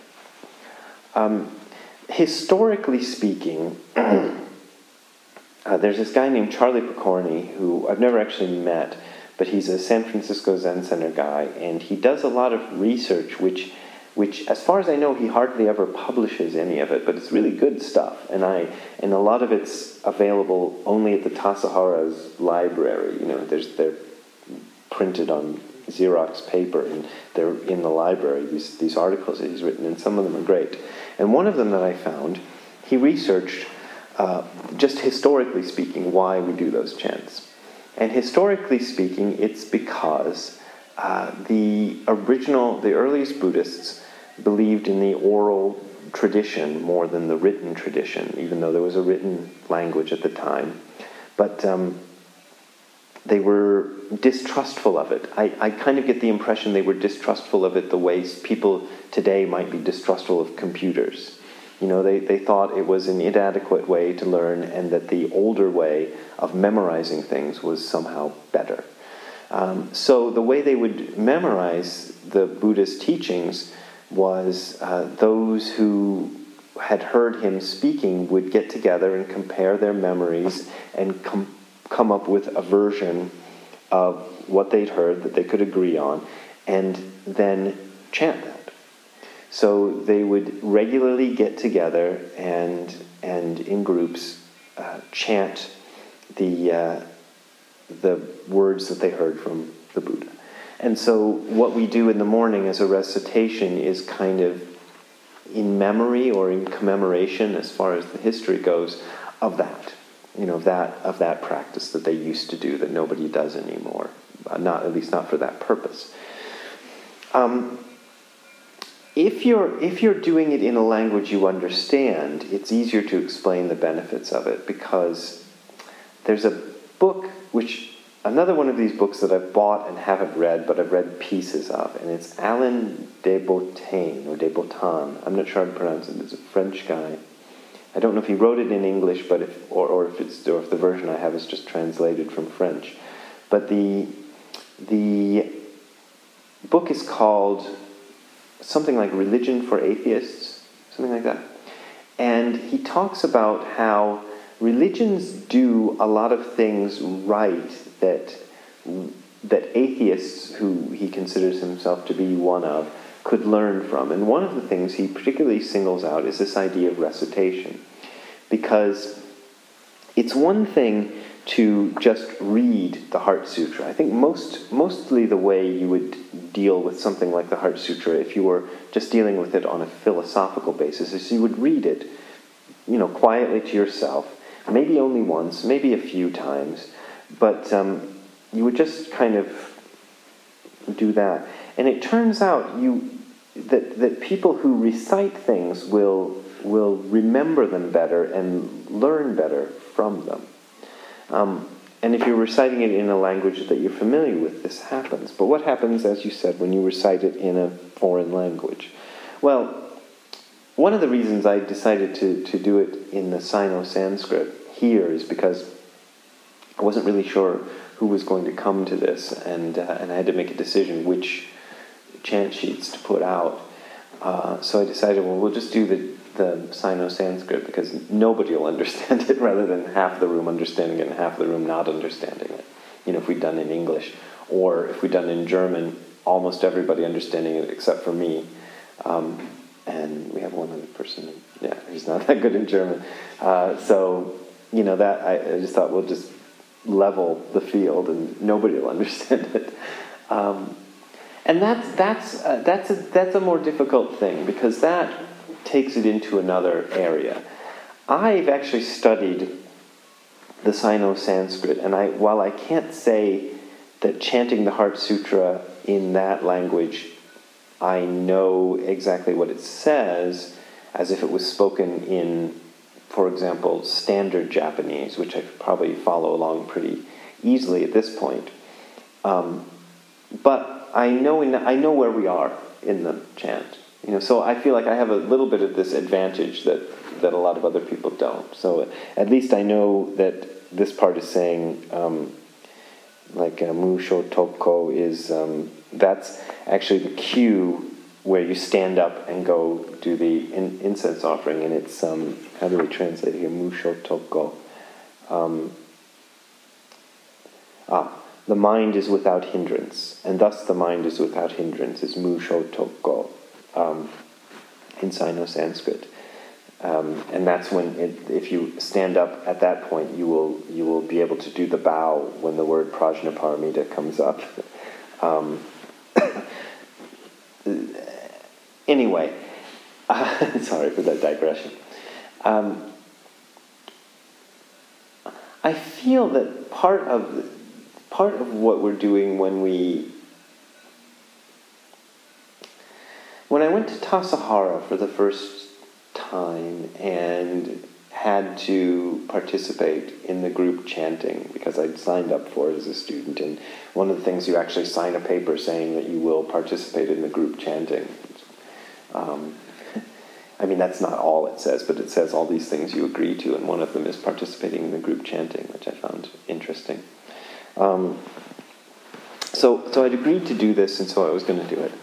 Historically speaking, there's this guy named Charlie Picorni who I've never actually met, but he's a San Francisco Zen Center guy, and he does a lot of research, which as far as I know, he hardly ever publishes any of it, but it's really good stuff, and a lot of it's available only at the Tassajara's library. You know, they're printed on Xerox paper, and they're in the library, these articles that he's written, and some of them are great. And one of them that I found, he researched, just historically speaking, why we do those chants. And historically speaking, it's because the earliest Buddhists believed in the oral tradition more than the written tradition, even though there was a written language at the time. But they were distrustful of it. I kind of get the impression they were distrustful of it the way people today might be distrustful of computers. You know, they thought it was an inadequate way to learn, and that the older way of memorizing things was somehow better. So the way they would memorize the Buddha's teachings was those who had heard him speaking would get together and compare their memories and come up with a version of what they'd heard that they could agree on, and then chant that. So they would regularly get together and in groups chant the words that they heard from the Buddha. And so what we do in the morning as a recitation is kind of in memory or in commemoration, as far as the history goes, of that. You know, of that practice that they used to do that nobody does anymore, not for that purpose. If you're doing it in a language you understand, it's easier to explain the benefits of it, because there's a book, which another one of these books that I've bought and haven't read, but I've read pieces of, and it's Alain de Botton or de Botton. I'm not sure how to pronounce it. It's a French guy. I don't know if he wrote it in English, but if the version I have is just translated from French. But the book is called something like Religion for Atheists, something like that. And he talks about how religions do a lot of things right that atheists, who he considers himself to be one of, could learn from. And one of the things he particularly singles out is this idea of recitation. Because it's one thing to just read the Heart Sutra. I think mostly the way you would deal with something like the Heart Sutra, if you were just dealing with it on a philosophical basis, is you would read it, you know, quietly to yourself, maybe only once, maybe a few times, but you would just kind of do that. And it turns out that people who recite things will remember them better and learn better from them. And if you're reciting it in a language that you're familiar with, this happens. But what happens, as you said, when you recite it in a foreign language? Well, one of the reasons I decided to do it in the Sino-Sanskrit here is because I wasn't really sure who was going to come to this, and I had to make a decision which chant sheets to put out. So I decided, well, we'll just do the Sino-Sanskrit, because nobody will understand it, rather than half the room understanding it and half the room not understanding it. You know, if we'd done in English, or if we'd done in German, almost everybody understanding it except for me. And we have one other person, yeah, who's not that good in German. So, you know, that I just thought we'll just level the field and nobody will understand it. And that's a more difficult thing because that takes it into another area. I've actually studied the Sino-Sanskrit, and while I can't say that chanting the Heart Sutra in that language, I know exactly what it says as if it was spoken in, for example, standard Japanese, which I could probably follow along pretty easily at this point. But I know where we are in the chant. You know, so I feel like I have a little bit of this advantage that a lot of other people don't. So at least I know that this part is saying, Musho Toko is, that's actually the cue where you stand up and go do the incense offering. And it's, how do we translate here? Musho Toko. The mind is without hindrance, and thus the mind is without hindrance, is Musho Toko. In Sino-Sanskrit, and that's when, if you stand up at that point, you will be able to do the bow when the word Prajnaparamita comes up. Anyway, sorry for that digression. I feel that part of what we're doing when I went to Tassajara for the first time and had to participate in the group chanting, because I'd signed up for it as a student, and one of the things, you actually sign a paper saying that you will participate in the group chanting. I mean, that's not all it says, but it says all these things you agree to, and one of them is participating in the group chanting, which I found interesting. So I'd agreed to do this, and so I was going to do it.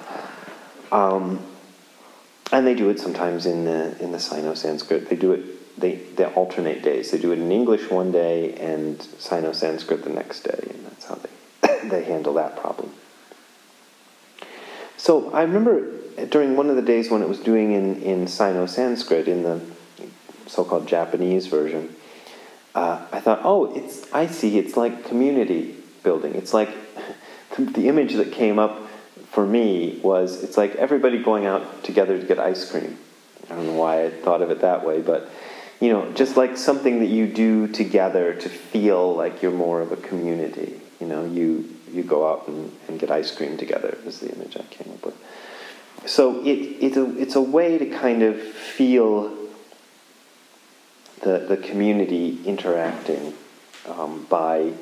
And they do it sometimes in the Sino-Sanskrit. They do it. They alternate days. They do it in English one day and Sino-Sanskrit the next day, and that's how they handle that problem. So I remember during one of the days when it was doing in Sino-Sanskrit, in the so-called Japanese version, I thought, I see. It's like community building. It's like the image that came up for me was, it's like everybody going out together to get ice cream. I don't know why I thought of it that way, but, you know, just like something that you do together to feel like you're more of a community. You know, you go out and get ice cream together is the image I came up with. So it's a way to kind of feel the community interacting by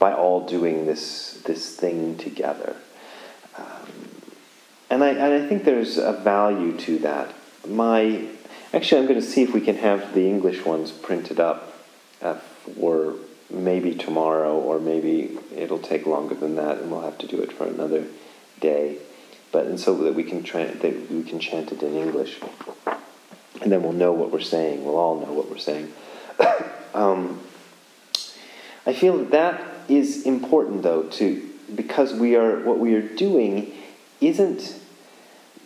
all doing this thing together. And I think there's a value to that. I'm going to see if we can have the English ones printed up for maybe tomorrow, or maybe it'll take longer than that, and we'll have to do it for another day. But and so that we can chant it in English, and then we'll know what we're saying. We'll all know what we're saying. I feel that is important, though, too. Because what we are doing isn't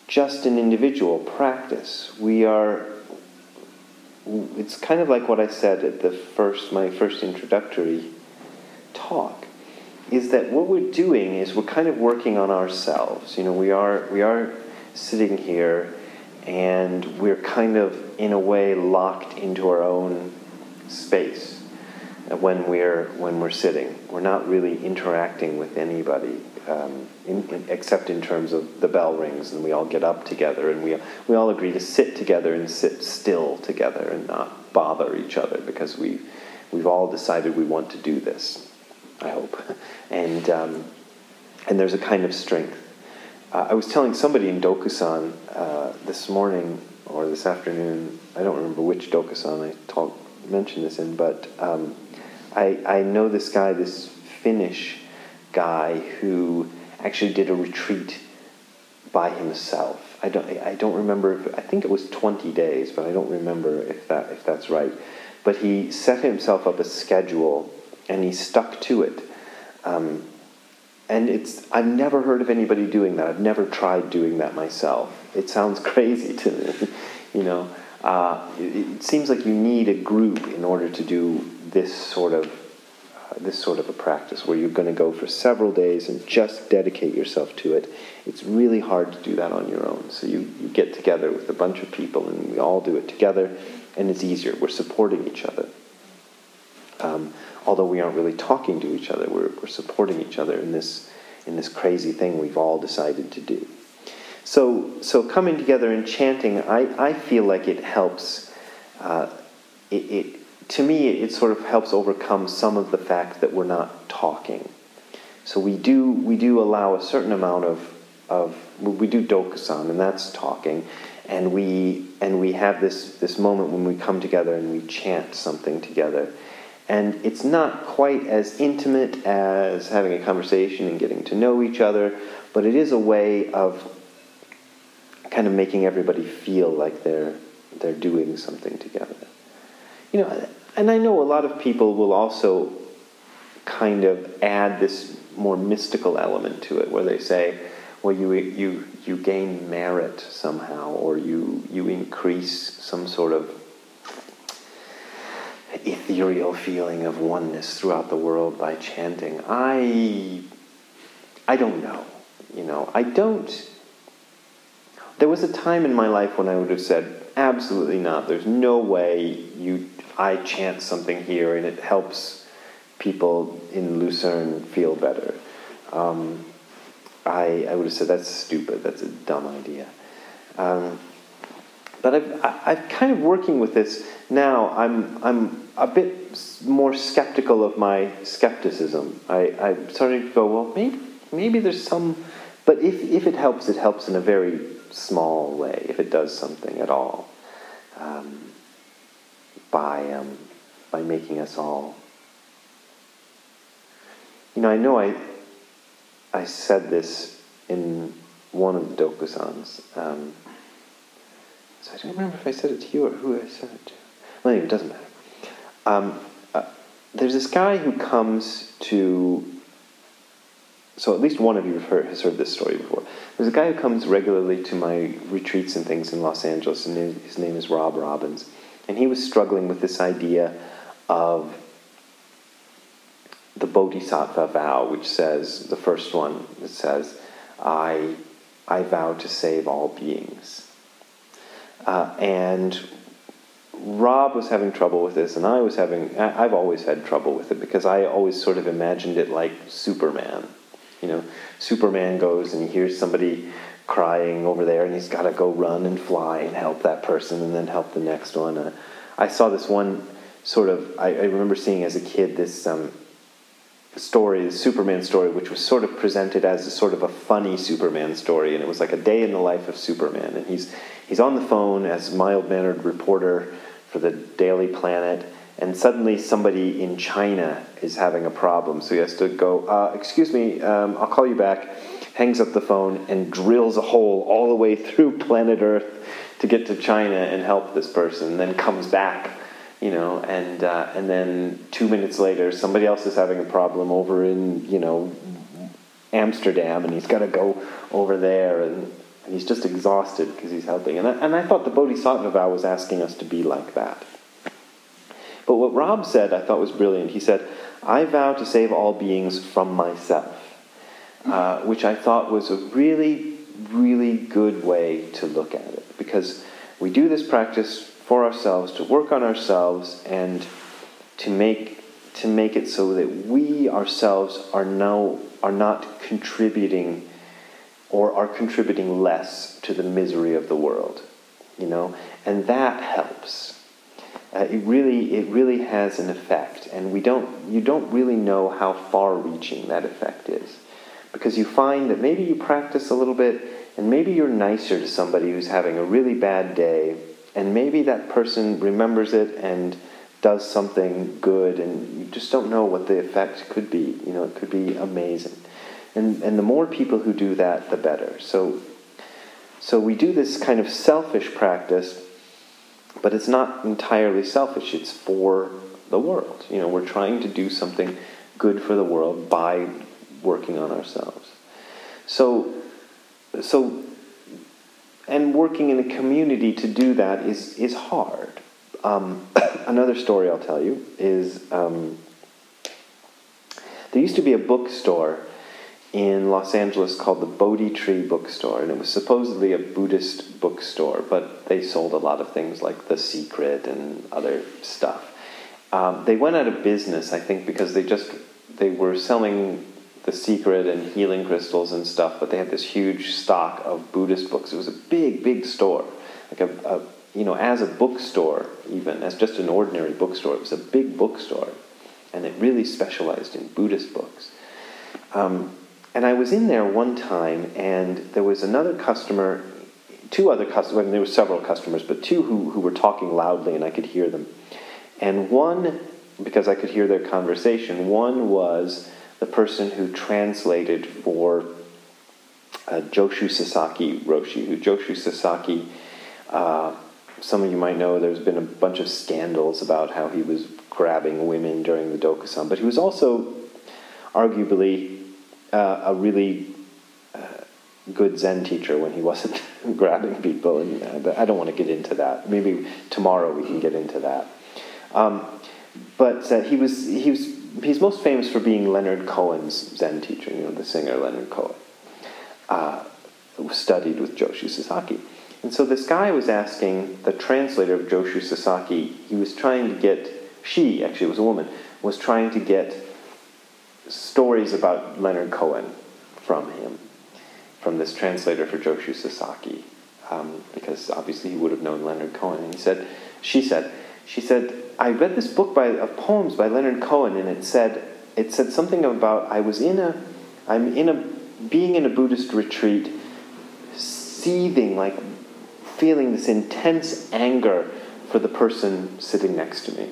just an individual practice. It's kind of like what I said at my first introductory talk, is that what we're doing is we're kind of working on ourselves. You know, we are sitting here, and we're kind of in a way locked into our own space. When we're sitting, we're not really interacting with anybody, except in terms of the bell rings and we all get up together and we all agree to sit together and sit still together and not bother each other, because we've all decided we want to do this, I hope, and there's a kind of strength. I was telling somebody in Dokusan this morning or this afternoon, I don't remember which Dokusan mentioned this in, but I know this guy, this Finnish guy, who actually did a retreat by himself. I don't remember. I think it was 20 days, but I don't remember if that's right. But he set himself up a schedule, and he stuck to it. And I've never heard of anybody doing that. I've never tried doing that myself. It sounds crazy to me, you know. It seems like you need a group in order to do this sort of a practice where you're going to go for several days and just dedicate yourself to it. It's really hard to do that on your own. So you get together with a bunch of people and we all do it together, and it's easier. We're supporting each other. Although we aren't really talking to each other, we're supporting each other in this crazy thing we've all decided to do. So coming together and chanting, I feel like it helps. To me, it sort of helps overcome some of the fact that we're not talking. So we do allow a certain amount of we do dokusan, and that's talking, and we have this moment when we come together and we chant something together, and it's not quite as intimate as having a conversation and getting to know each other, but it is a way of kind of making everybody feel like they're doing something together. You know, and I know a lot of people will also kind of add this more mystical element to it, where they say, well, you gain merit somehow, or you increase some sort of ethereal feeling of oneness throughout the world by chanting. I don't know, you know. I don't... There was a time in my life when I would have said, absolutely not, there's no way I chant something here and it helps people in Lucerne feel better. I would have said, that's stupid, that's a dumb idea. But I've kind of working with this now. I'm a bit more skeptical of my skepticism. I'm starting to go, well, maybe there's some... But if it helps, it helps in a very small way, if it does something at all. By making us all... You know I said this in one of the dokusans. So I don't remember if I said it to you or who I said it to. Well, anyway, it doesn't matter. There's this guy who comes to... So at least one of you has heard this story before. There's a guy who comes regularly to my retreats and things in Los Angeles, and his name is Rob Robbins. And he was struggling with this idea of the Bodhisattva vow, which says, the first one, it says, I vow to save all beings. And Rob was having trouble with this, and I've always had trouble with it, because I always sort of imagined it like Superman. You know, Superman goes and he hears somebody crying over there, and he's got to go run and fly and help that person and then help the next one. I saw this one sort of... I remember seeing as a kid this story, the Superman story, which was sort of presented as a sort of a funny Superman story, and it was like a day in the life of Superman. And he's on the phone as mild-mannered reporter for the Daily Planet, and suddenly somebody in China is having a problem, so he has to go, excuse me, I'll call you back, hangs up the phone, and drills a hole all the way through planet Earth to get to China and help this person, and then comes back, you know, and then 2 minutes later, somebody else is having a problem over in, you know, Amsterdam, and he's got to go over there, and he's just exhausted because he's helping. And I thought the Bodhisattva vow was asking us to be like that. But what Rob said I thought was brilliant. He said, I vow to save all beings from myself, which I thought was a really, really good way to look at it. Because we do this practice for ourselves, to work on ourselves, and to make it so that we ourselves are not contributing, or are contributing less to the misery of the world. You know? And that helps. It really has an effect, and you don't really know how far-reaching that effect is, because you find that maybe you practice a little bit, and maybe you're nicer to somebody who's having a really bad day, and maybe that person remembers it and does something good, and you just don't know what the effect could be. You know, it could be amazing, and the more people who do that, the better. So we do this kind of selfish practice. But it's not entirely selfish. It's for the world. You know, we're trying to do something good for the world by working on ourselves. So and working in a community to do that is hard. Another story I'll tell you is there used to be a bookstore in Los Angeles called the Bodhi Tree Bookstore, and it was supposedly a Buddhist bookstore, but they sold a lot of things like The Secret and other stuff. They went out of business, I think, because they were selling The Secret and healing crystals and stuff, but they had this huge stock of Buddhist books. It was a big, big store, like as a bookstore, even as just an ordinary bookstore. It was a big bookstore, and it really specialized in Buddhist books. And I was in there one time, and there was another customer, two other customers, I mean, there were several customers, but two who were talking loudly, and I could hear them. And one, because I could hear their conversation, one was the person who translated for Joshu Sasaki Roshi, who Joshu Sasaki, some of you might know, there's been a bunch of scandals about how he was grabbing women during the Dokusan, but he was also arguably a really good Zen teacher when he wasn't grabbing people, and I don't want to get into that. Maybe tomorrow we can get into that. But he's most famous for being Leonard Cohen's Zen teacher. The singer Leonard Cohen studied with Joshu Sasaki, and so this guy was asking the translator of Joshu Sasaki. He was trying to get she actually was a woman was trying to get stories about Leonard Cohen from him, from this translator for Joshu Sasaki, because obviously he would have known Leonard Cohen. And she said, I read this book of poems by Leonard Cohen, and it said something about being in a Buddhist retreat, seething, like feeling this intense anger for the person sitting next to me.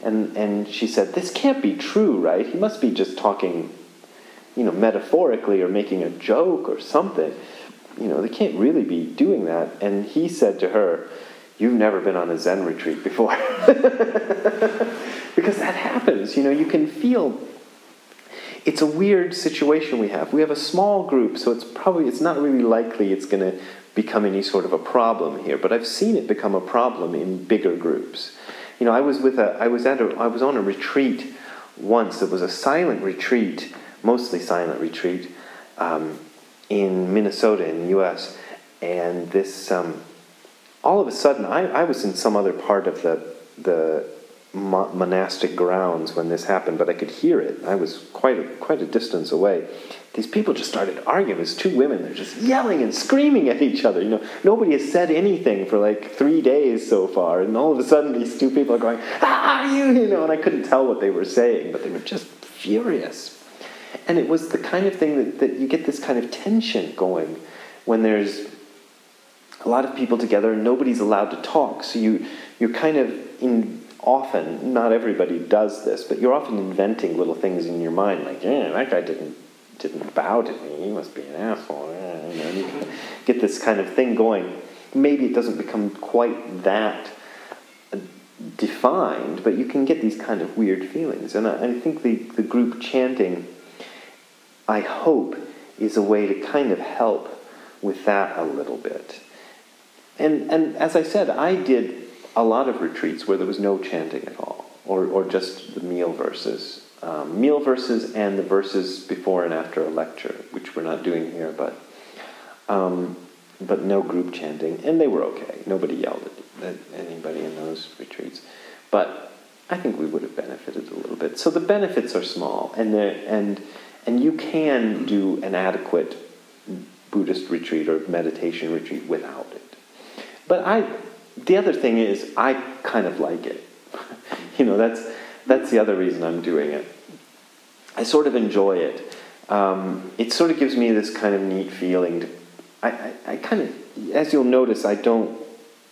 And she said, this can't be true, right? He must be just talking, metaphorically or making a joke or something. They can't really be doing that. And he said to her, you've never been on a Zen retreat before. Because that happens. You can feel. It's a weird situation we have. We have a small group, so it's not really likely it's going to become any sort of a problem here. But I've seen it become a problem in bigger groups. I was on a retreat once. It was a silent retreat, mostly silent retreat, in Minnesota, in the U.S. And this, all of a sudden, I was in some other part of the monastic grounds when this happened, but I could hear it. I was quite a distance away. These people just started arguing. It was two women. They're just yelling and screaming at each other. Nobody has said anything for like 3 days so far, and all of a sudden these two people are going, and I couldn't tell what they were saying, but they were just furious. And it was the kind of thing that you get this kind of tension going when there's a lot of people together and nobody's allowed to talk. So you're kind of often, not everybody does this, but you're often inventing little things in your mind, like, that guy didn't bow to me, he must be an asshole. You can get this kind of thing going. Maybe it doesn't become quite that defined, but you can get these kind of weird feelings. And I think the group chanting, I hope, is a way to kind of help with that a little bit. And as I said, I did a lot of retreats where there was no chanting at all, or just the meal verses. Meal verses and the verses before and after a lecture, which we're not doing here, but no group chanting, and they were okay. Nobody yelled at anybody in those retreats, but I think we would have benefited a little bit. So the benefits are small, and you can do an adequate Buddhist retreat or meditation retreat without it. But the other thing is, I kind of like it. That's the other reason I'm doing it. I sort of enjoy it. It sort of gives me this kind of neat feeling. I kind of, as you'll notice,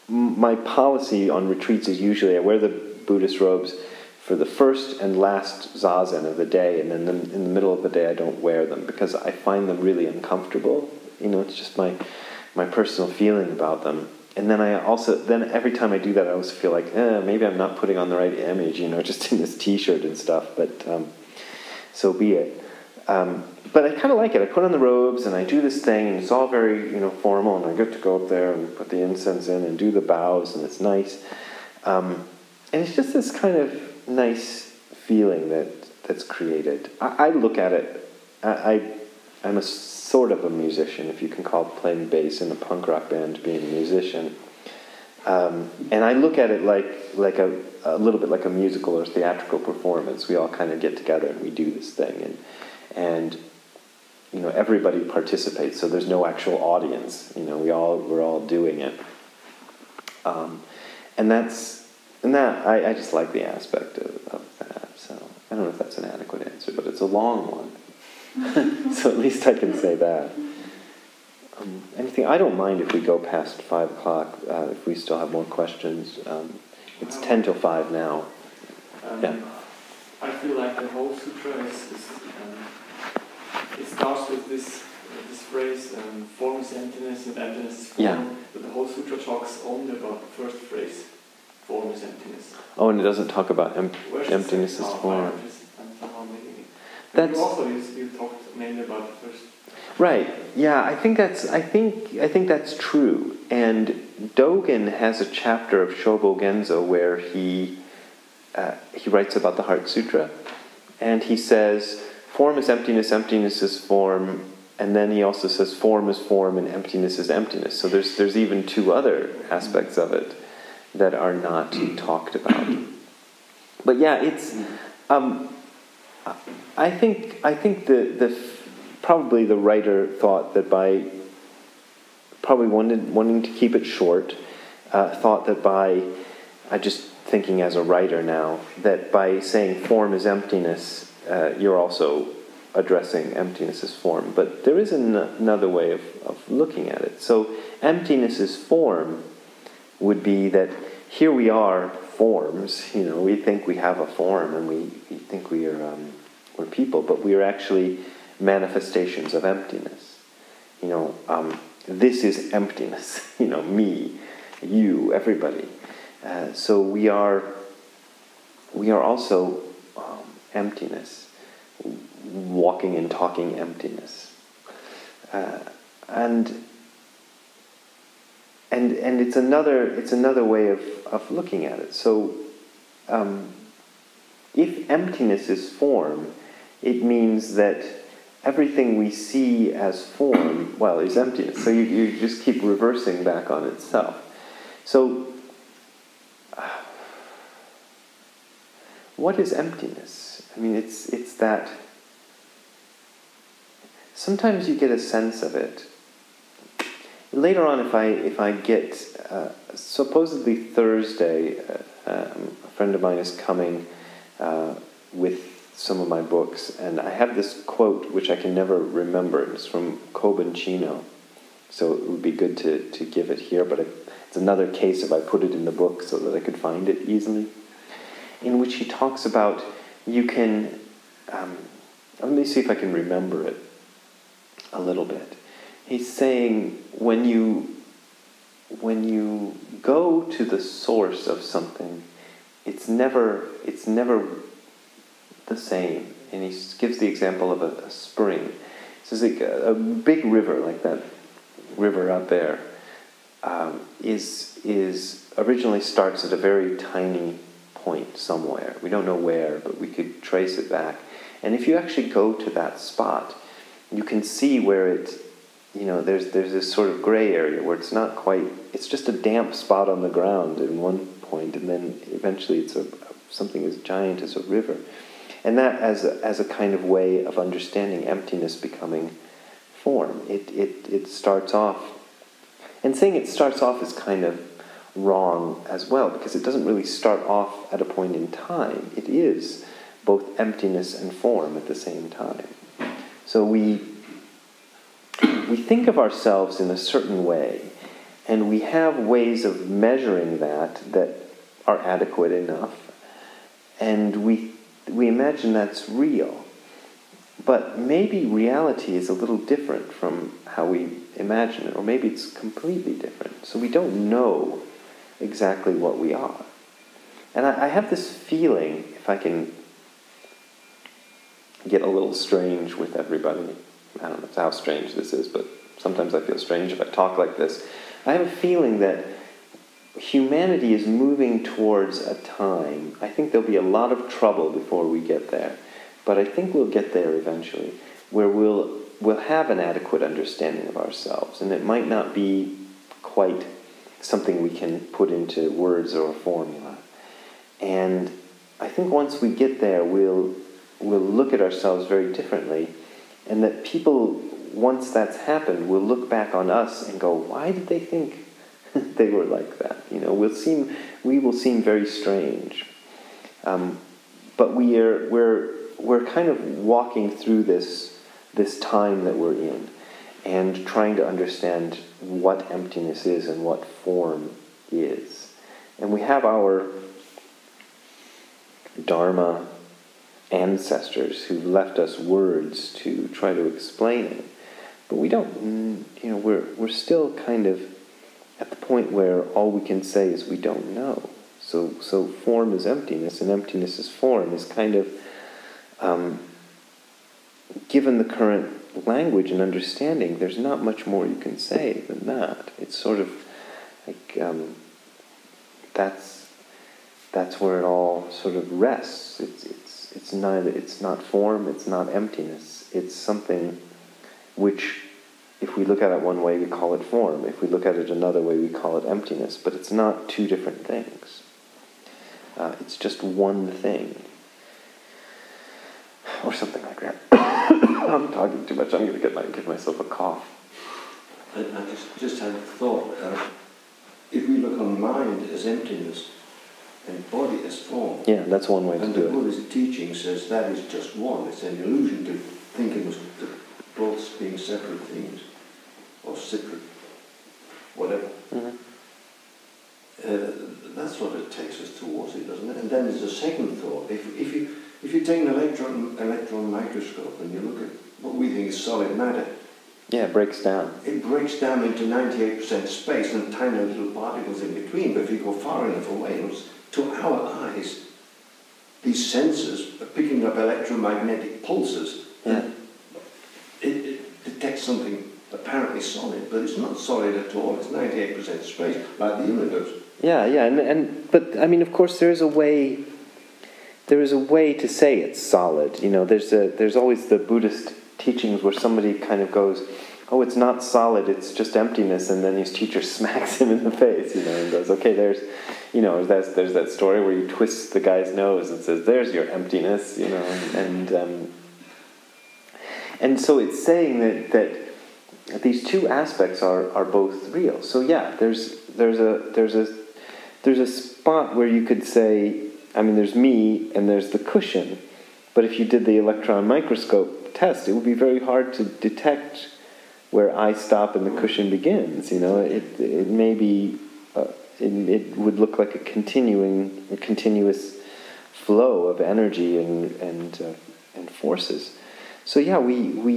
my policy on retreats is usually I wear the Buddhist robes for the first and last zazen of the day, and then in the middle of the day I don't wear them because I find them really uncomfortable. It's just my personal feeling about them. And then then every time I do that, I always feel like, maybe I'm not putting on the right image, just in this T-shirt and stuff. But so be it. But I kind of like it. I put on the robes and I do this thing, and it's all very, formal, and I get to go up there and put the incense in and do the bows, and it's nice. And it's just this kind of nice feeling that's created. I look at it. I'm a sort of a musician, if you can call playing bass in a punk rock band being a musician. And I look at it like a little bit like a musical or theatrical performance. We all kind of get together and we do this thing, and everybody participates. So there's no actual audience. We're all doing it. I just like the aspect of that. So I don't know if that's an adequate answer, but it's a long one. So at least I can say that. Anything? I don't mind if we go past 5 o'clock. If we still have more questions, it's 10 till 5 now. Yeah. I feel like the whole sutra it starts with this phrase, form is emptiness and emptiness is form. Yeah. But the whole sutra talks only about the first phrase. Form is emptiness. Oh, and it doesn't talk about emptiness as form. You talked mainly about the first. Right. Yeah, I think that's true. And Dogen has a chapter of Shobo Genzo where he writes about the Heart Sutra, and he says form is emptiness, emptiness is form, and then he also says form is form and emptiness is emptiness. So there's even two other aspects of it that are not talked about. But yeah, it's. I think the probably the writer thought that by probably wanting to keep it short, thought that by I just thinking as a writer now that by saying form is emptiness, you're also addressing emptiness as form. But there is another way of looking at it. So emptiness is form would be that here we are forms, we think we have a form and we think we are we're people, but we are actually manifestations of emptiness. This is emptiness, me, you, everybody. So we are also emptiness, walking and talking emptiness. And it's another way of looking at it. So, if emptiness is form, it means that everything we see as form, is emptiness. So you just keep reversing back on itself. So, what is emptiness? I mean, it's that. Sometimes you get a sense of it. Later on, if I get supposedly Thursday, a friend of mine is coming with some of my books, and I have this quote which I can never remember. It's from Kobun Chino, so it would be good to give it here. But it's another case if I put it in the book so that I could find it easily, in which he talks about you can. Let me see if I can remember it a little bit. He's saying when you go to the source of something, it's never the same. And he gives the example of a spring. So it's like a big river, like that river out there, is originally starts at a very tiny point somewhere. We don't know where, but we could trace it back. And if you actually go to that spot, you can see where it. There's this sort of gray area where it's not quite. It's just a damp spot on the ground in one point, and then eventually it's something as giant as a river, and that as a kind of way of understanding emptiness becoming form. It starts off, and saying it starts off is kind of wrong as well because it doesn't really start off at a point in time. It is both emptiness and form at the same time. So we think of ourselves in a certain way, and we have ways of measuring that are adequate enough, and we imagine that's real. But maybe reality is a little different from how we imagine it, or maybe it's completely different. So we don't know exactly what we are. And I have this feeling, if I can get a little strange with everybody. I don't know how strange this is, but sometimes I feel strange if I talk like this. I have a feeling that humanity is moving towards a time. I think there'll be a lot of trouble before we get there, but I think we'll get there eventually, where we'll have an adequate understanding of ourselves, and it might not be quite something we can put into words or a formula. And I think once we get there, we'll look at ourselves very differently, and that people, once that's happened, will look back on us and go, why did they think they were like that? You know, we will seem very strange. But we're kind of walking through this time that we're in, and trying to understand what emptiness is and what form is. And we have our Dharma ancestors who left us words to try to explain it, but we don't. You know, we're still kind of at the point where all we can say is we don't know. So form is emptiness, and emptiness is form. Is kind of given the current language and understanding, there's not much more you can say than that. It's sort of like that's where it all sort of rests. It's neither. It's not form. It's not emptiness. It's something which, if we look at it one way, we call it form. If we look at it another way, we call it emptiness. But it's not two different things. It's just one thing, or something like that. I'm talking too much. I'm going to give myself a cough. I just had a thought. If we look on mind as emptiness, and body as form. Yeah, that's one way to do it. And the Buddhist teaching says that is just one. It's an illusion to think of both being separate things, or separate, whatever. Mm-hmm. That's what it takes us towards it, doesn't it? And then there's a second thought. If you take an electron microscope and you look at what we think is solid matter. Yeah, it breaks down. It breaks down into 98% space and tiny little particles in between, but if you go far enough away, to our eyes, these sensors are picking up electromagnetic pulses. Yeah. It detects something apparently solid, but it's not solid at all. It's 98% space, like the universe. Yeah, but I mean, of course, there is a way to say it's solid. You know, there's always the Buddhist teachings where somebody kind of goes, oh, it's not solid, it's just emptiness, and then his teacher smacks him in the face, you know, and goes, okay, there's that story where you twist the guy's nose and says, there's your emptiness, you know, and so it's saying that these two aspects are both real. So yeah, there's a spot where you could say, I mean, there's me and there's the cushion, but if you did the electron microscope test, it would be very hard to detect where I stop and the cushion begins. You know, it may be, it would look like a continuous flow of energy and forces. So yeah, we're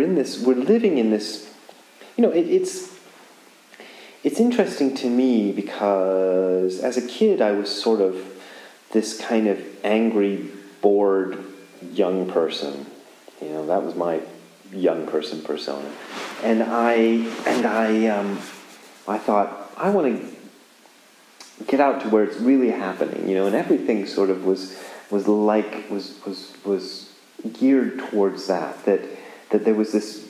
in this. We're living in this. You know, it's interesting to me because as a kid I was sort of this kind of angry, bored young person. You know, that was my young person persona, and I thought I want to get out to where it's really happening, you know, and everything sort of was geared towards that there was this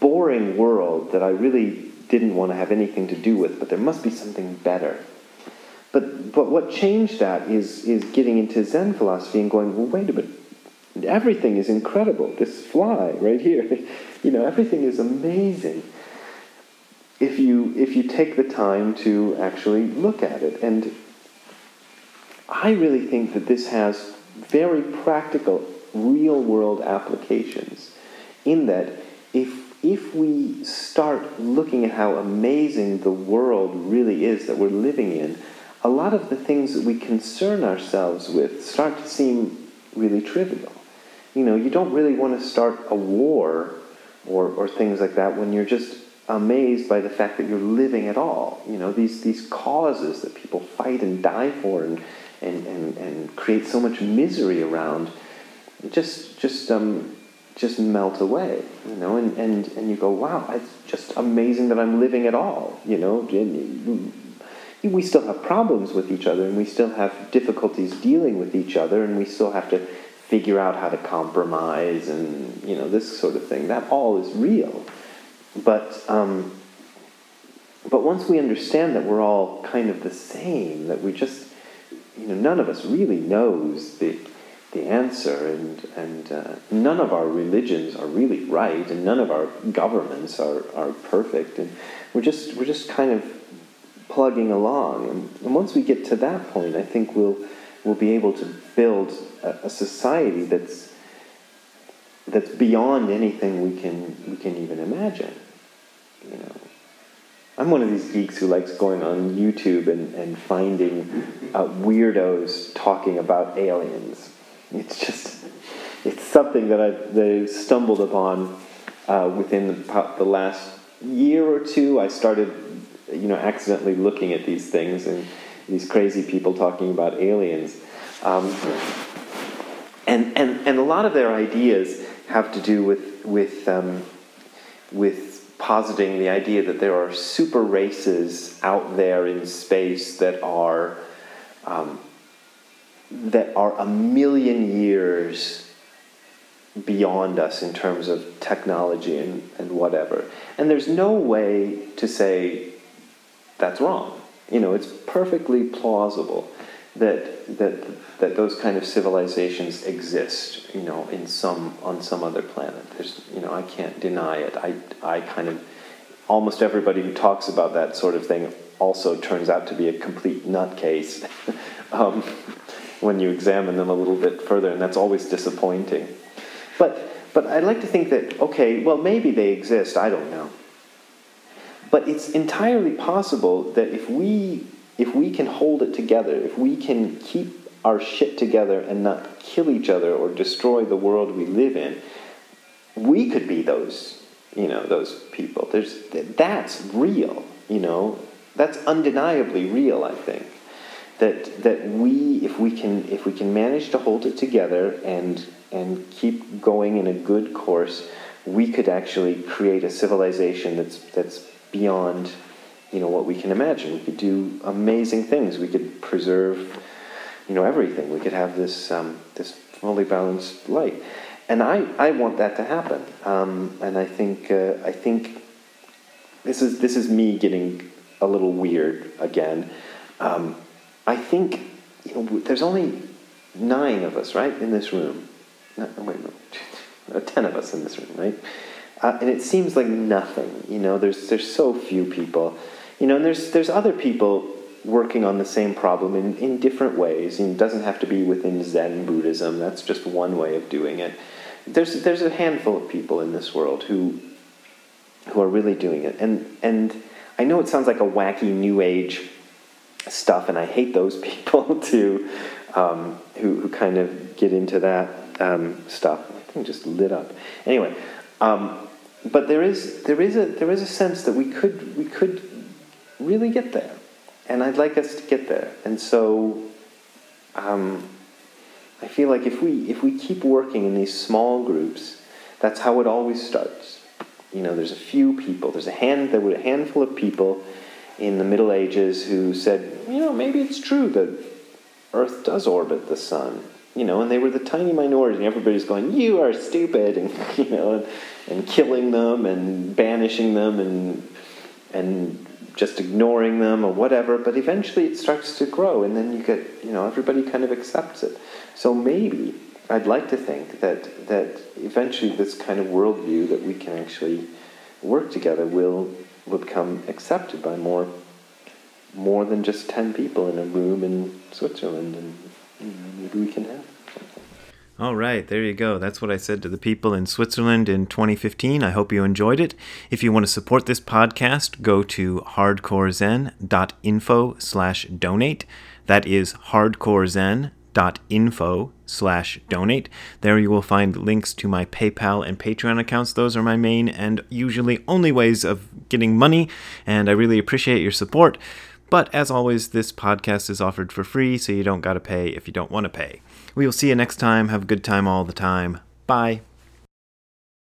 boring world that I really didn't want to have anything to do with, but there must be something better. But what changed that is getting into Zen philosophy and going, well, wait a minute. Everything is incredible. This fly right here, you know, everything is amazing. If you take the time to actually look at it, and I really think that this has very practical, real-world applications. In that, if we start looking at how amazing the world really is that we're living in, a lot of the things that we concern ourselves with start to seem really trivial. You know, you don't really want to start a war or things like that when you're just amazed by the fact that you're living at all. You know, these causes that people fight and die for and create so much misery around, just melt away, you know, and you go, wow, it's just amazing that I'm living at all, you know. We still have problems with each other, and we still have difficulties dealing with each other, and we still have to figure out how to compromise, and, you know, this sort of thing. That all is real. But once we understand that we're all kind of the same, that we just, you know, none of us really knows the answer, and none of our religions are really right, and none of our governments are perfect, and we're just kind of plugging along. And once we get to that point, I think we'll be able to build a society that's beyond anything we can even imagine. You know, I'm one of these geeks who likes going on YouTube and finding weirdos talking about aliens. It's something that I've stumbled upon within the last year or two. I started, you know, accidentally looking at these things and these crazy people talking about aliens, and a lot of their ideas have to do with positing the idea that there are super races out there in space that are 1,000,000 years beyond us in terms of technology and whatever. And there's no way to say that's wrong. You know, it's perfectly plausible that those kind of civilizations exist, you know, on some other planet. There's, you know, I can't deny it. I kind of, almost everybody who talks about that sort of thing also turns out to be a complete nutcase when you examine them a little bit further, and that's always disappointing. But I like to think that, okay, well, maybe they exist, I don't know. But it's entirely possible that if we can hold it together, if we can keep our shit together and not kill each other or destroy the world we live in, we could be those, you know, those people. That's real, you know. That's undeniably real, I think. That if we can manage to hold it together and keep going in a good course, we could actually create a civilization that's beyond, you know, what we can imagine. We could do amazing things. We could preserve, you know, everything. We could have this fully balanced life, and I want that to happen. And I think this is me getting a little weird again. I think, you know, there's only 9 of us, right, in this room. No, wait, no, 10 of us in this room, right? And it seems like nothing, you know. There's so few people, you know. And there's other people working on the same problem in different ways. And it doesn't have to be within Zen Buddhism. That's just one way of doing it. There's a handful of people in this world who are really doing it. And I know it sounds like a wacky New Age stuff, and I hate those people too, who kind of get into that stuff. I think just lit up. Anyway, but there is a sense that we could really get there, and I'd like us to get there. And so, I feel like if we keep working in these small groups, that's how it always starts. You know, there's a few people. There were a handful of people in the Middle Ages who said, you know, maybe it's true that Earth does orbit the sun, you know, and they were the tiny minority, and everybody's going, you are stupid, and, you know, and killing them, and banishing them, and just ignoring them, or whatever, but eventually it starts to grow, and then you get, you know, everybody kind of accepts it. So maybe, I'd like to think that eventually this kind of worldview that we can actually work together will become accepted by more than just 10 people in a room in Switzerland, and, you know, maybe we can have something. All right, there you go. That's what I said to the people in Switzerland in 2015. I hope you enjoyed it. If you want to support this podcast, go to hardcorezen.info/donate. That is hardcorezen.info/donate. There you will find links to my PayPal and Patreon accounts. Those are my main and usually only ways of getting money, and I really appreciate your support. But as always, this podcast is offered for free, so you don't gotta pay if you don't want to pay. We will see you next time. Have a good time all the time. Bye.